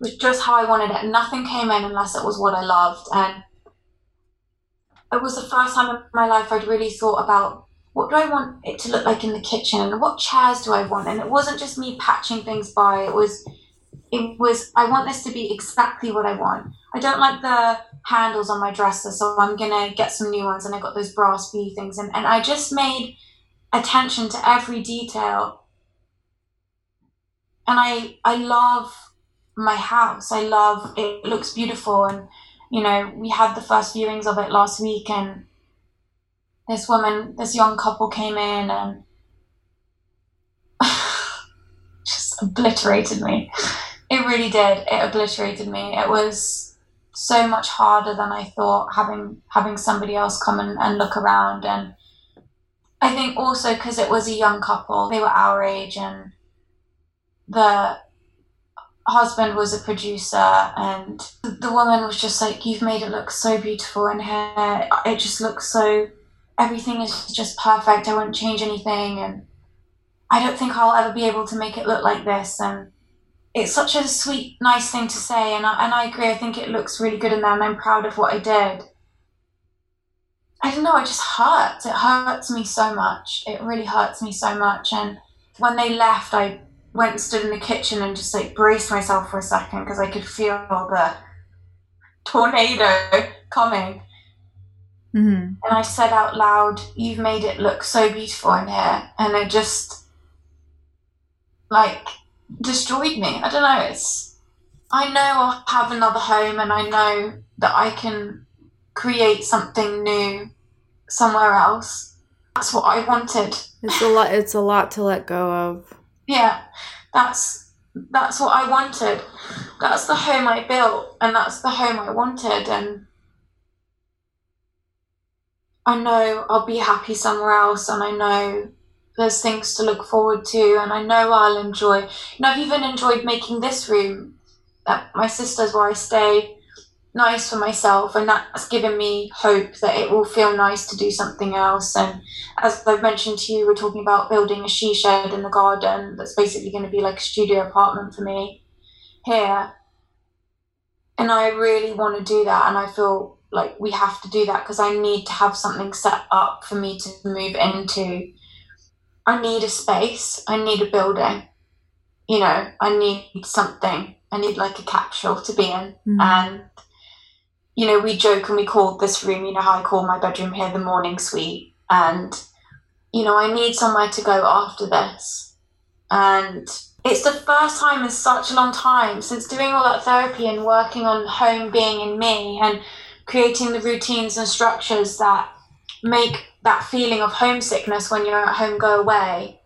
was just how I wanted it. Nothing came in unless it was what I loved. And it was the first time in my life I'd really thought about, what do I want it to look like in the kitchen? And what chairs do I want? And it wasn't just me patching things by. It was, it was, I want this to be exactly what I want. I don't like the handles on my dresser, so I'm going to get some new ones. And I got those brass view things. And, and I just made attention to every detail. And I, I love my house. I love, it looks beautiful. And, you know, we had the first viewings of it last week, and this woman, this young couple came in and just obliterated me. It really did. It obliterated me. It was so much harder than I thought, having having somebody else come and, and look around. And I think also because it was a young couple, they were our age, and the husband was a producer, and the woman was just like, you've made it look so beautiful in here. It just looks so... everything is just perfect. I wouldn't change anything. And I don't think I'll ever be able to make it look like this. And it's such a sweet, nice thing to say. And I, and I agree. I think it looks really good in there, and I'm proud of what I did. I don't know. It just hurts. It hurts me so much. It really hurts me so much. And when they left, I went and stood in the kitchen and just like braced myself for a second, because I could feel the tornado coming. Mm-hmm. And I said out loud, you've made it look so beautiful in here. And it just, like, destroyed me. I don't know. It's, I know I'll have another home, and I know that I can create something new somewhere else. That's what I wanted. It's a lot, it's a lot to let go of. Yeah, that's, that's what I wanted. That's the home I built, and that's the home I wanted. And I know I'll be happy somewhere else, and I know there's things to look forward to, and I know I'll enjoy. You know, I've even enjoyed making this room at my sister's, where I stay, nice for myself, and that's given me hope that it will feel nice to do something else. And as I've mentioned to you, we're talking about building a she shed in the garden that's basically going to be like a studio apartment for me here. And I really want to do that, and I feel like we have to do that, because I need to have something set up for me to move into. I need a space. I need a building. You know, I need something. I need like a capsule to be in. Mm-hmm. And, you know, we joke and we call this room, you know, how I call my bedroom here, the morning suite. And, you know, I need somewhere to go after this. And it's the first time in such a long time, since doing all that therapy and working on home being in me and creating the routines and structures that make that feeling of homesickness when you're at home go away.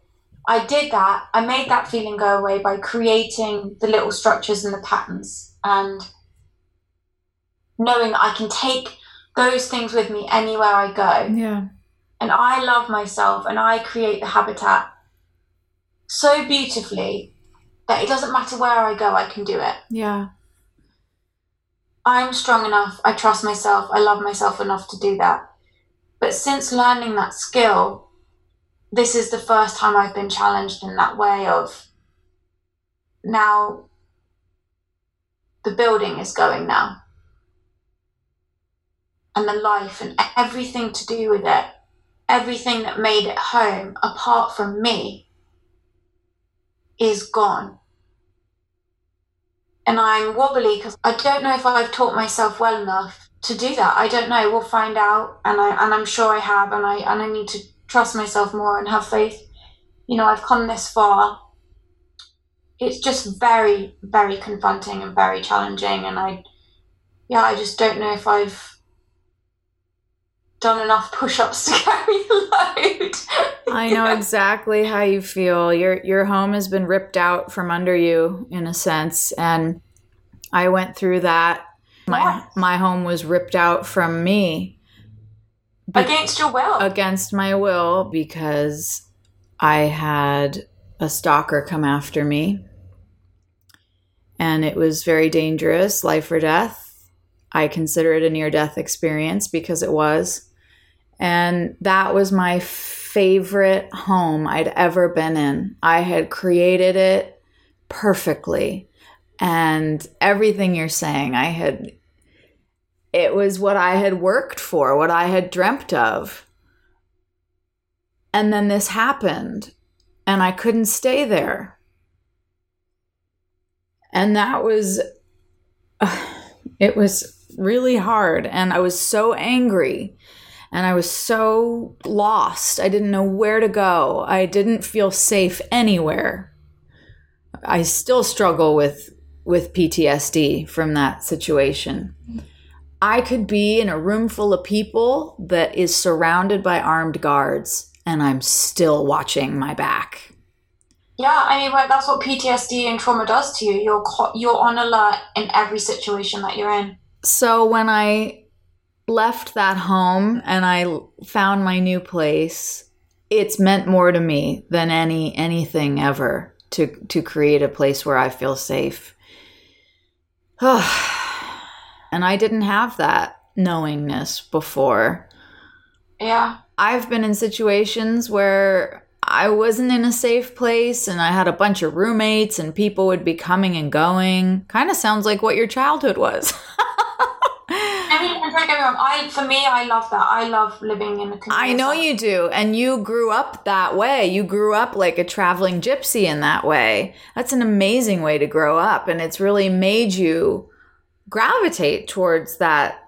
I did that. I made that feeling go away by creating the little structures and the patterns, and knowing that I can take those things with me anywhere I go. Yeah. And I love myself, and I create the habitat so beautifully that it doesn't matter where I go, I can do it. Yeah. I'm strong enough, I trust myself, I love myself enough to do that. But since learning that skill, this is the first time I've been challenged in that way of, now the building is going now. And the life and everything to do with it, everything that made it home apart from me is gone. And I'm wobbly because I don't know if I've taught myself well enough to do that. I don't know. We'll find out. And, I, and I'm sure I have. And I, and I need to trust myself more and have faith. You know, I've come this far. It's just very, very confronting and very challenging. And I, yeah, I just don't know if I've done enough push-ups to carry the load. I know exactly how you feel. Your your home has been ripped out from under you in a sense, and I went through that. My yeah. my home was ripped out from me. Be- against your will. Against my will, because I had a stalker come after me, and it was very dangerous, life or death. I consider it a near-death experience because it was. And that was my favorite home I'd ever been in. I had created it perfectly. And everything you're saying, I had, it was what I had worked for, what I had dreamt of. And then this happened, and I couldn't stay there. And that was, uh, it was really hard. And I was so angry, and I was so lost. I didn't know where to go. I didn't feel safe anywhere. I still struggle with, with P T S D from that situation. I could be in a room full of people that is surrounded by armed guards, and I'm still watching my back. Yeah, I mean, like, that's what P T S D and trauma does to you. You're you're on alert in every situation that you're in. So when I left that home and I found my new place, it's meant more to me than any anything ever to to create a place where I feel safe. And I didn't have that knowingness before. Yeah. I've been in situations where I wasn't in a safe place and I had a bunch of roommates and people would be coming and going. Kind of sounds like what your childhood was. I mean, don't get me wrong. I, for me, I love that. I love living in a community. I know you do. And you grew up that way. You grew up like a traveling gypsy in that way. That's an amazing way to grow up. And it's really made you gravitate towards that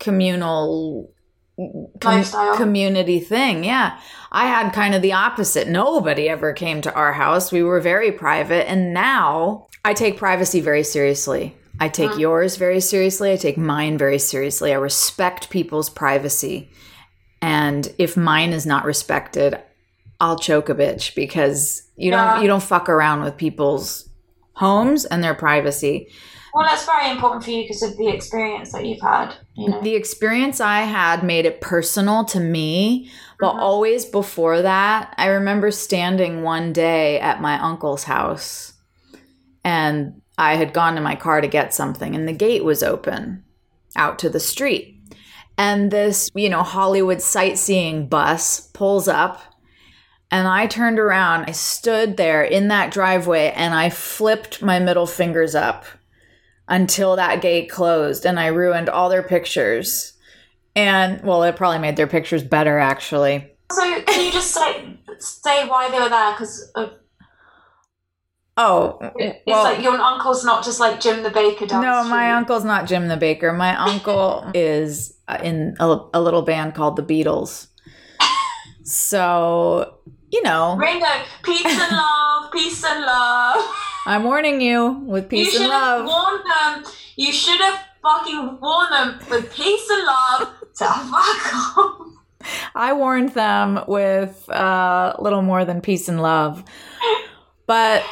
communal Com- lifestyle community thing. Yeah. I had kind of the opposite. Nobody ever came to our house. We were very private. And now I take privacy very seriously. I take mm. yours very seriously. I take mine very seriously. I respect people's privacy. And if mine is not respected, I'll choke a bitch, because you yeah. don't, you don't fuck around with people's homes and their privacy. Well, that's very important for you because of the experience that you've had. You know? The experience I had made it personal to me, but mm-hmm. always before that, I remember standing one day at my uncle's house, and I had gone to my car to get something, and the gate was open out to the street. And this, you know, Hollywood sightseeing bus pulls up, and I turned around. I stood there in that driveway, and I flipped my middle fingers up until that gate closed, and I ruined all their pictures. And, well, it probably made their pictures better, actually. So, can you just say, say why they were there? Because uh, oh, it's well, like your uncle's not just like Jim the Baker. Down no, the my uncle's not Jim the Baker. My uncle is in a, a little band called the Beatles. So, you know, Ringo, peace and love, peace and love. I'm warning you with peace you and love. You should have warned them. You should have fucking warned them with peace and love to fuck off. I warned them with uh, little more than peace and love. But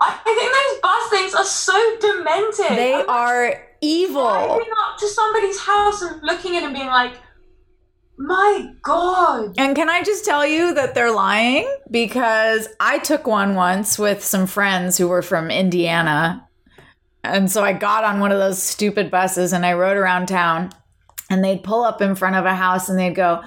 I, I think those bus things are so demented. They I'm are like, evil. Driving up to somebody's house and looking at them being like, my God. And can I just tell you that they're lying? Because I took one once with some friends who were from Indiana. And so I got on one of those stupid buses and I rode around town, and they'd pull up in front of a house and they'd go,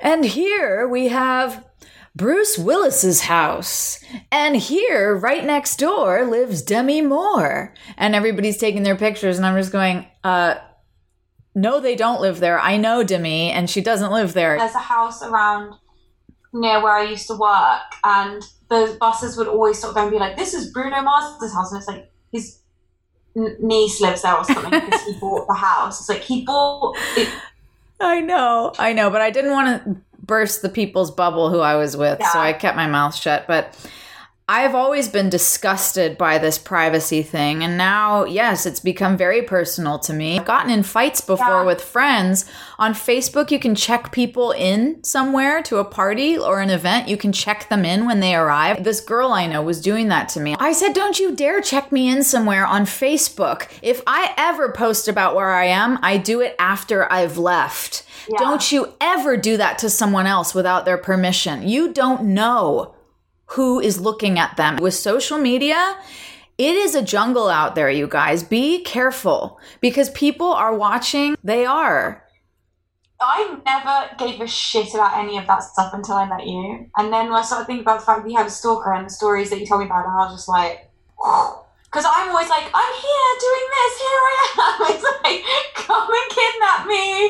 and here we have Bruce Willis's house, and here right next door lives Demi Moore. And everybody's taking their pictures, and I'm just going, uh, no, they don't live there. I know Demi, and she doesn't live there. There's a house around near where I used to work, and the buses would always sort of go and be like, this is Bruno Mars's house. And it's like, his niece lives there or something because he bought the house. It's like, he bought it. I know, I know. But I didn't want to burst the people's bubble who I was with, yeah. so I kept my mouth shut. But I've always been disgusted by this privacy thing. And now, yes, it's become very personal to me. I've gotten in fights before yeah. with friends. On Facebook, you can check people in somewhere to a party or an event. You can check them in when they arrive. This girl I know was doing that to me. I said, don't you dare check me in somewhere on Facebook. If I ever post about where I am, I do it after I've left. Yeah. Don't you ever do that to someone else without their permission. You don't know who is looking at them. With social media, it is a jungle out there, you guys. Be careful, because people are watching. They are. I never gave a shit about any of that stuff until I met you. And then I started thinking about the fact that you had a stalker and the stories that you told me about, and I was just like, because I'm always like, I'm here doing this, here I am. It's like, come and kidnap me.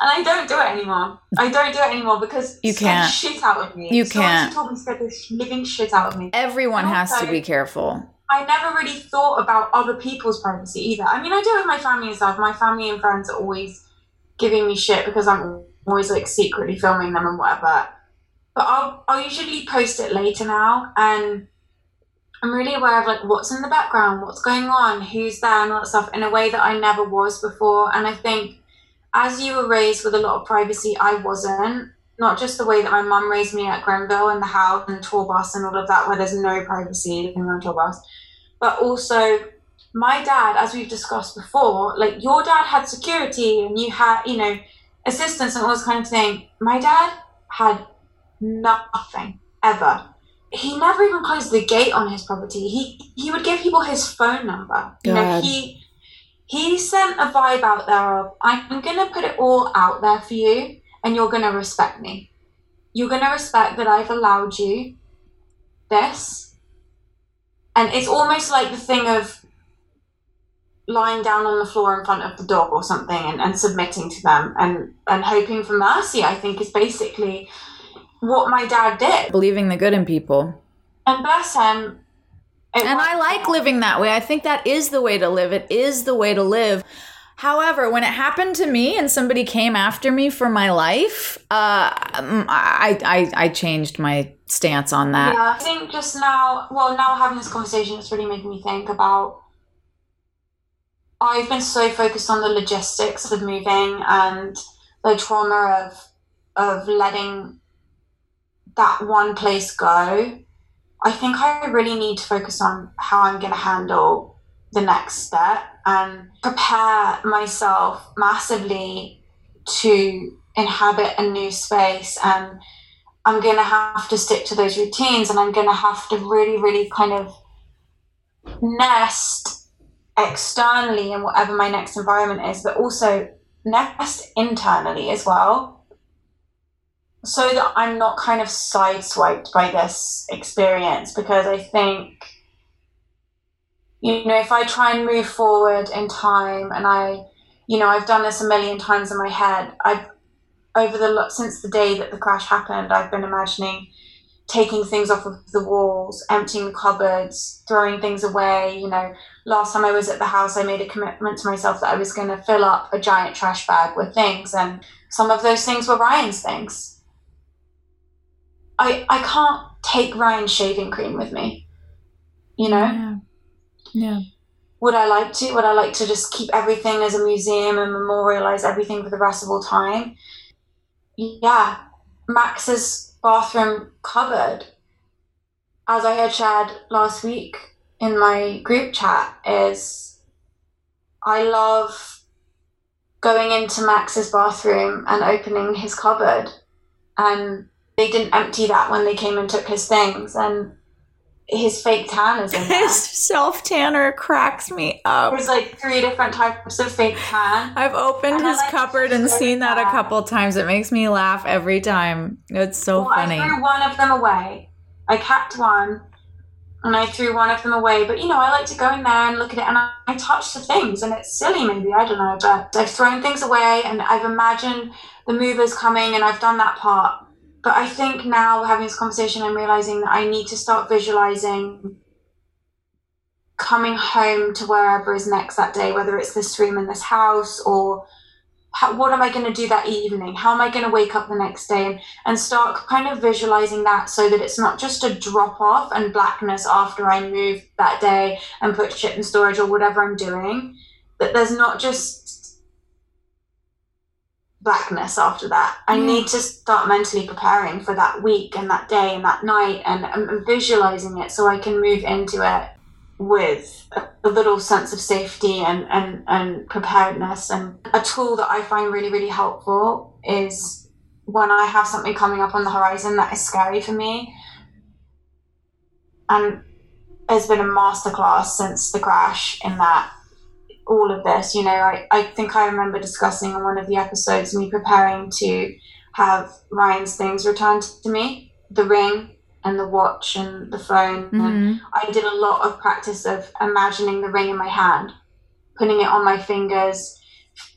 And I don't do it anymore. I don't do it anymore because you can't. Scared the shit out of me. You so can't. She told me scared the living shit out of me. Everyone also has to be careful. I never really thought about other people's privacy either. I mean, I do it with my family and stuff. My family and friends are always giving me shit because I'm always like secretly filming them and whatever. But I'll I'll usually post it later now, and I'm really aware of like what's in the background, what's going on, who's there and all that stuff in a way that I never was before. And I think as you were raised with a lot of privacy, I wasn't. Not just the way that my mum raised me at Grenville and the house and the tour bus and all of that, where there's no privacy living on a tour bus, but also my dad, as we've discussed before, like your dad had security and you had, you know, assistance and all this kind of thing. My dad had nothing ever. He never even closed the gate on his property. He he would give people his phone number. God. You know, he he sent a vibe out there of, I'm gonna put it all out there for you. And you're going to respect me. You're going to respect that I've allowed you this. And it's almost like the thing of lying down on the floor in front of the dog or something and, and submitting to them and, and hoping for mercy, I think, is basically what my dad did. Believing the good in people. And bless him. And I like living that way. I think that is the way to live. It is the way to live. However, when it happened to me and somebody came after me for my life, uh, I, I I changed my stance on that. Yeah, I think just now, well, now having this conversation, it's really making me think about, I've been so focused on the logistics of moving and the trauma of of letting that one place go. I think I really need to focus on how I'm going to handle the next step and prepare myself massively to inhabit a new space. And I'm going to have to stick to those routines, and I'm going to have to really, really kind of nest externally in whatever my next environment is, but also nest internally as well, so that I'm not kind of sideswiped by this experience. Because I think, you know, if I try and move forward in time, and I, you know, I've done this a million times in my head. I've, over the, since the day that the crash happened, I've been imagining taking things off of the walls, emptying the cupboards, throwing things away. You know, last time I was at the house, I made a commitment to myself that I was going to fill up a giant trash bag with things. And some of those things were Ryan's things. I, I can't take Ryan's shaving cream with me, you know? Yeah. Yeah. Would I like to? Would I like to just keep everything as a museum and memorialize everything for the rest of all time? Yeah. Max's bathroom cupboard, as I had shared last week in my group chat, is I love going into Max's bathroom and opening his cupboard. And they didn't empty that when they came and took his things. And his fake tan is in there. His self-tanner cracks me up. There's like three different types of fake tan. I've opened and his like cupboard and seen that tan a couple times. It makes me laugh every time. It's so well, funny. I threw one of them away. I kept one and I threw one of them away. But, you know, I like to go in there and look at it, and I, I touch the things, and it's silly maybe, I don't know. But I've thrown things away and I've imagined the movers coming, and I've done that part. But I think now, having this conversation, I'm realizing that I need to start visualizing coming home to wherever is next that day, whether it's this room in this house, or how, what am I going to do that evening? How am I going to wake up the next day? And, and start kind of visualizing that, so that it's not just a drop off and blackness after I move that day and put shit in storage or whatever I'm doing. That there's not just blackness after that. I mm. need to start mentally preparing for that week and that day and that night, and I'm visualizing it so I can move into it with a, a little sense of safety and, and, and preparedness. And a tool that I find really, really helpful is when I have something coming up on the horizon that is scary for me. And there's been a masterclass since the crash in that all of this. You know, I, I think I remember discussing in one of the episodes me preparing to have Ryan's things returned to me, the ring and the watch and the phone. Mm-hmm. And I did a lot of practice of imagining the ring in my hand, putting it on my fingers,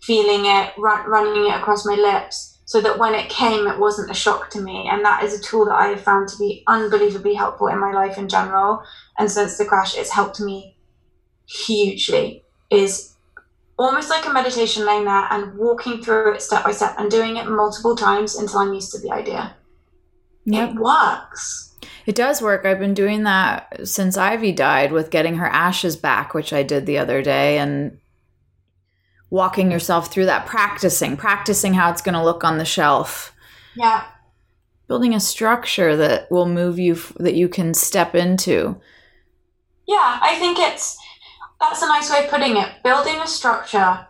feeling it, run, running it across my lips, so that when it came, it wasn't a shock to me. And that is a tool that I have found to be unbelievably helpful in my life in general. And since the crash, it's helped me hugely. Is almost like a meditation, laying there and walking through it step by step and doing it multiple times until I'm used to the idea. Yep. It works. It does work. I've been doing that since Ivy died, with getting her ashes back, which I did the other day, and walking yourself through that, practicing, practicing how it's going to look on the shelf. Yeah. Building a structure that will move you, that you can step into. Yeah, I think it's, that's a nice way of putting it. Building a structure,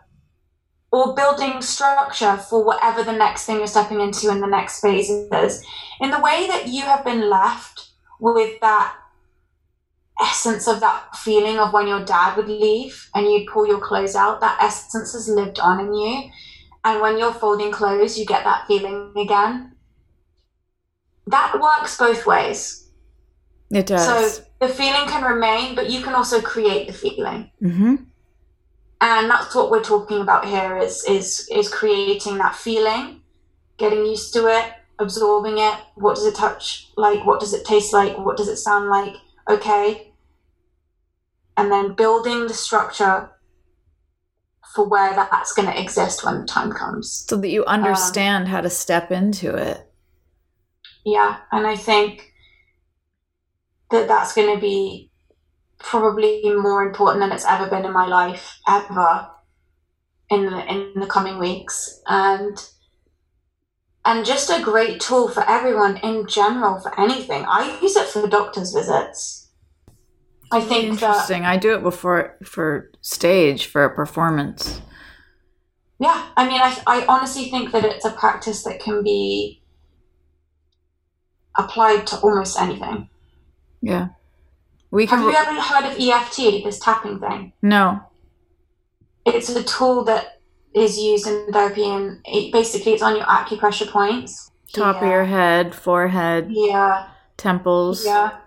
or building structure for whatever the next thing you're stepping into in the next phase is. In the way that you have been left with that essence of that feeling of when your dad would leave and you'd pull your clothes out, that essence has lived on in you. And when you're folding clothes, you get that feeling again. That works both ways. It does. So the feeling can remain, but you can also create the feeling. Mm-hmm. And that's what we're talking about here, is is is creating that feeling, getting used to it, absorbing it. What does it touch like? What does it taste like? What does it sound like? Okay. And then building the structure for where that's going to exist when the time comes. So that you understand um, how to step into it. Yeah. And I think that that's going to be probably more important than it's ever been in my life, ever, in the, in the coming weeks. And and just a great tool for everyone in general, for anything. I use it for doctor's visits. I think Interesting. That, I do it before for stage, for a performance. Yeah. I mean, I, I honestly think that it's a practice that can be applied to almost anything. Yeah. We Have can... you ever heard of E F T, this tapping thing? No. It's a tool that is used in therapy, and it, basically it's on your acupressure points. Top Here. Of your head, forehead. Yeah. Temples. Yeah.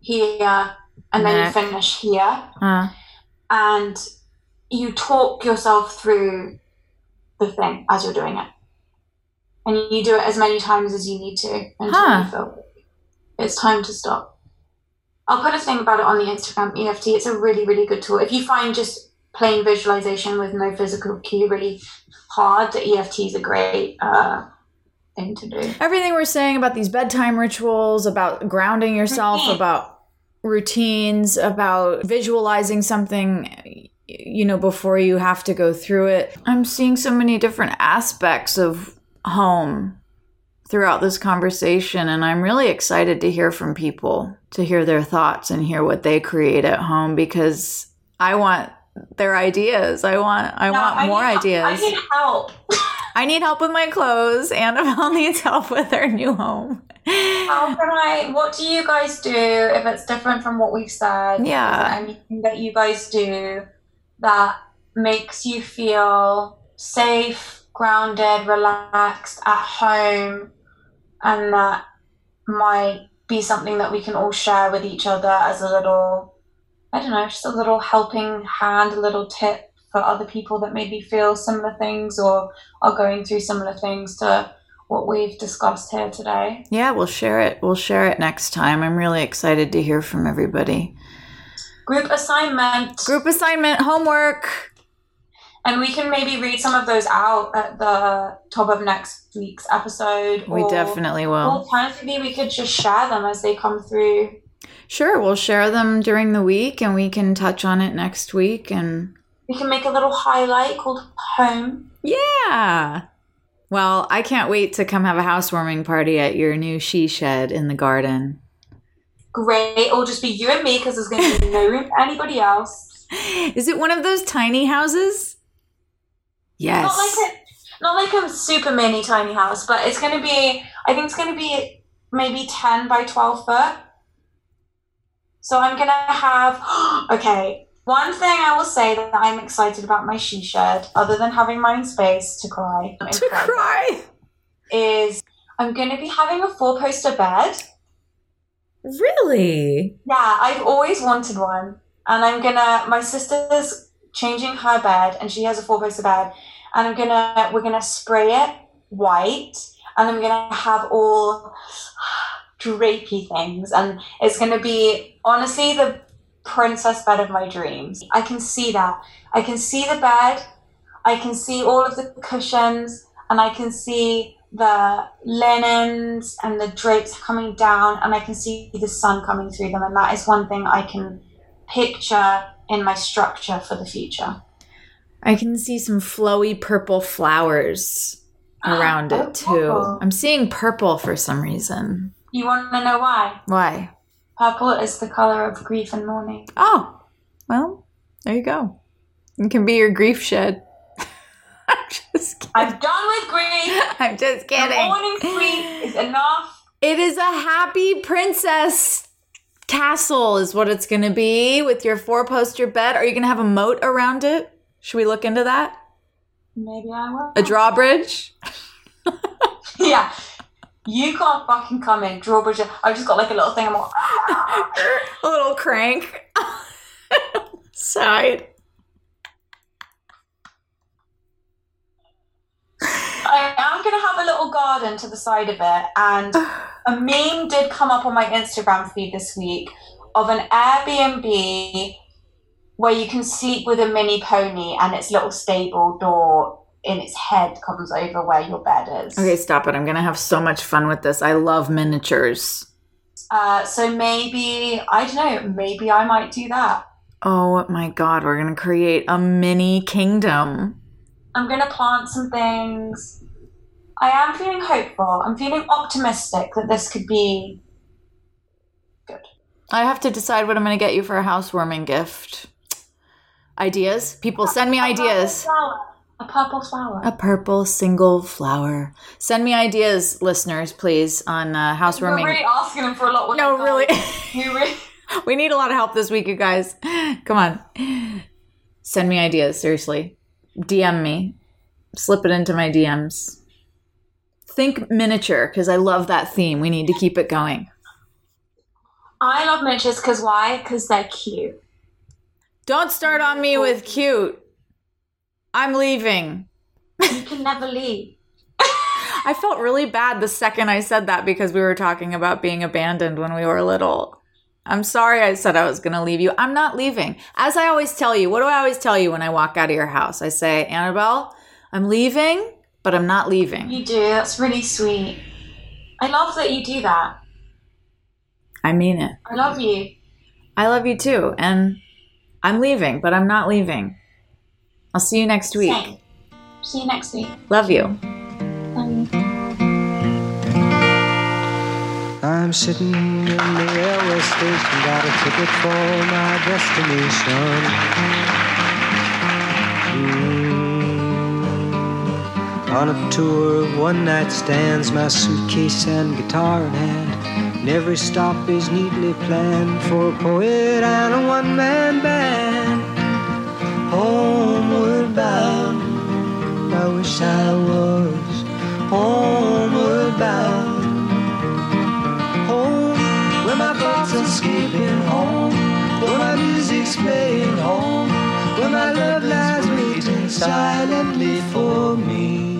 Here. Here. And Neck. Then you finish here. Uh. And you talk yourself through the thing as you're doing it. And you do it as many times as you need to until huh. you feel it's time to stop. I'll put a thing about it on the Instagram, E F T. It's a really, really good tool. If you find just plain visualization with no physical cue really hard, the E F T is a great uh, thing to do. Everything we're saying about these bedtime rituals, about grounding yourself, Routine. About routines, about visualizing something, you know, before you have to go through it. I'm seeing so many different aspects of home throughout this conversation, and I'm really excited to hear from people, to hear their thoughts and hear what they create at home, because I want their ideas. I want I no, want I more need, ideas. I need help. I need help with my clothes. Annabelle needs help with her new home. How can I, what do you guys do if it's different from what we've said? Yeah. Is there anything that you guys do that makes you feel safe, grounded, relaxed, at home, and that might be something that we can all share with each other as a little, I don't know, just a little helping hand, a little tip for other people that maybe feel similar things or are going through similar things to what we've discussed here today. Yeah, we'll share it. We'll share it next time. I'm really excited to hear from everybody. Group assignment. Group assignment, homework. And we can maybe read some of those out at the top of next week's episode. We or, definitely will. Alternatively, we could just share them as they come through. Sure, we'll share them during the week, and we can touch on it next week. And we can make a little highlight called Home. Yeah. Well, I can't wait to come have a housewarming party at your new she shed in the garden. Great. It'll just be you and me, because there's going to be no room for anybody else. Is it one of those tiny houses? Yes. Not like, a, not like a super mini tiny house, but it's going to be, I think it's going to be maybe ten by twelve foot. So I'm going to have, okay, One thing I will say that I'm excited about my she shed, other than having my own space to cry, to cry, is I'm going to be having a four-poster bed. Really? Yeah, I've always wanted one, and I'm gonna. My sister's changing her bed, and she has a four-poster bed, and I'm gonna. We're gonna spray it white, and I'm gonna have all drapey things, and it's gonna be honestly the princess bed of my dreams. I can see that. I can see the bed. I can see all of the cushions, and I can see the linens and the drapes coming down, and I can see the sun coming through them, and that is one thing I can picture in my structure for the future. I can see some flowy purple flowers around oh, it too. Purple. I'm seeing purple for some reason. You want to know why? Why? Purple is the color of grief and mourning. Oh, well, there you go. It can be your grief shed. I'm just kidding. I'm done with grief. I'm just kidding. The morning sleep is enough. It is a happy princess castle is what it's going to be with your four-poster bed. Are you going to have a moat around it? Should we look into that? Maybe I will. A drawbridge? Yeah. You can't fucking come in. Drawbridge. I've just got like a little thing. I'm like, a little crank. Side. I am going to have a little garden to the side of it, and a meme did come up on my Instagram feed this week of an Airbnb where you can sleep with a mini pony, and its little stable door in its head comes over where your bed is. Okay, stop it. I'm going to have so much fun with this. I love miniatures. Uh, so maybe, I don't know, maybe I might do that. Oh my God, we're going to create a mini kingdom. I'm going to plant some things. I am feeling hopeful. I'm feeling optimistic that this could be good. I have to decide what I'm going to get you for a housewarming gift. Ideas? People, send me ideas. A purple flower. A purple single flower. Send me ideas, listeners, please, on uh, housewarming. We're really asking them for a lot. No, really. really. We need a lot of help this week, you guys. Come on. Send me ideas, seriously. D M me. Slip it into my D Ms. Think miniature, because I love that theme. We need to keep it going. I love miniatures because why? Because they're cute. Don't start on me with cute. I'm leaving. You can never leave. I felt really bad the second I said that, because we were talking about being abandoned when we were little. I'm sorry I said I was going to leave you. I'm not leaving. As I always tell you, what do I always tell you when I walk out of your house? I say, Annabelle, I'm leaving, but I'm not leaving. You do. That's really sweet. I love that you do that. I mean it. I love you. I love you too. And I'm leaving, but I'm not leaving. I'll see you next week. Same. See you next week. Love you. Love you. I'm sitting in the railway station, got a ticket for my destination. Mm. On a tour of one night stands, my suitcase and guitar in hand, and every stop is neatly planned for a poet and a one-man band. Homeward bound, I wish I was homeward bound. Escaping home, where my music's playing home, where my love lies waiting silently for me.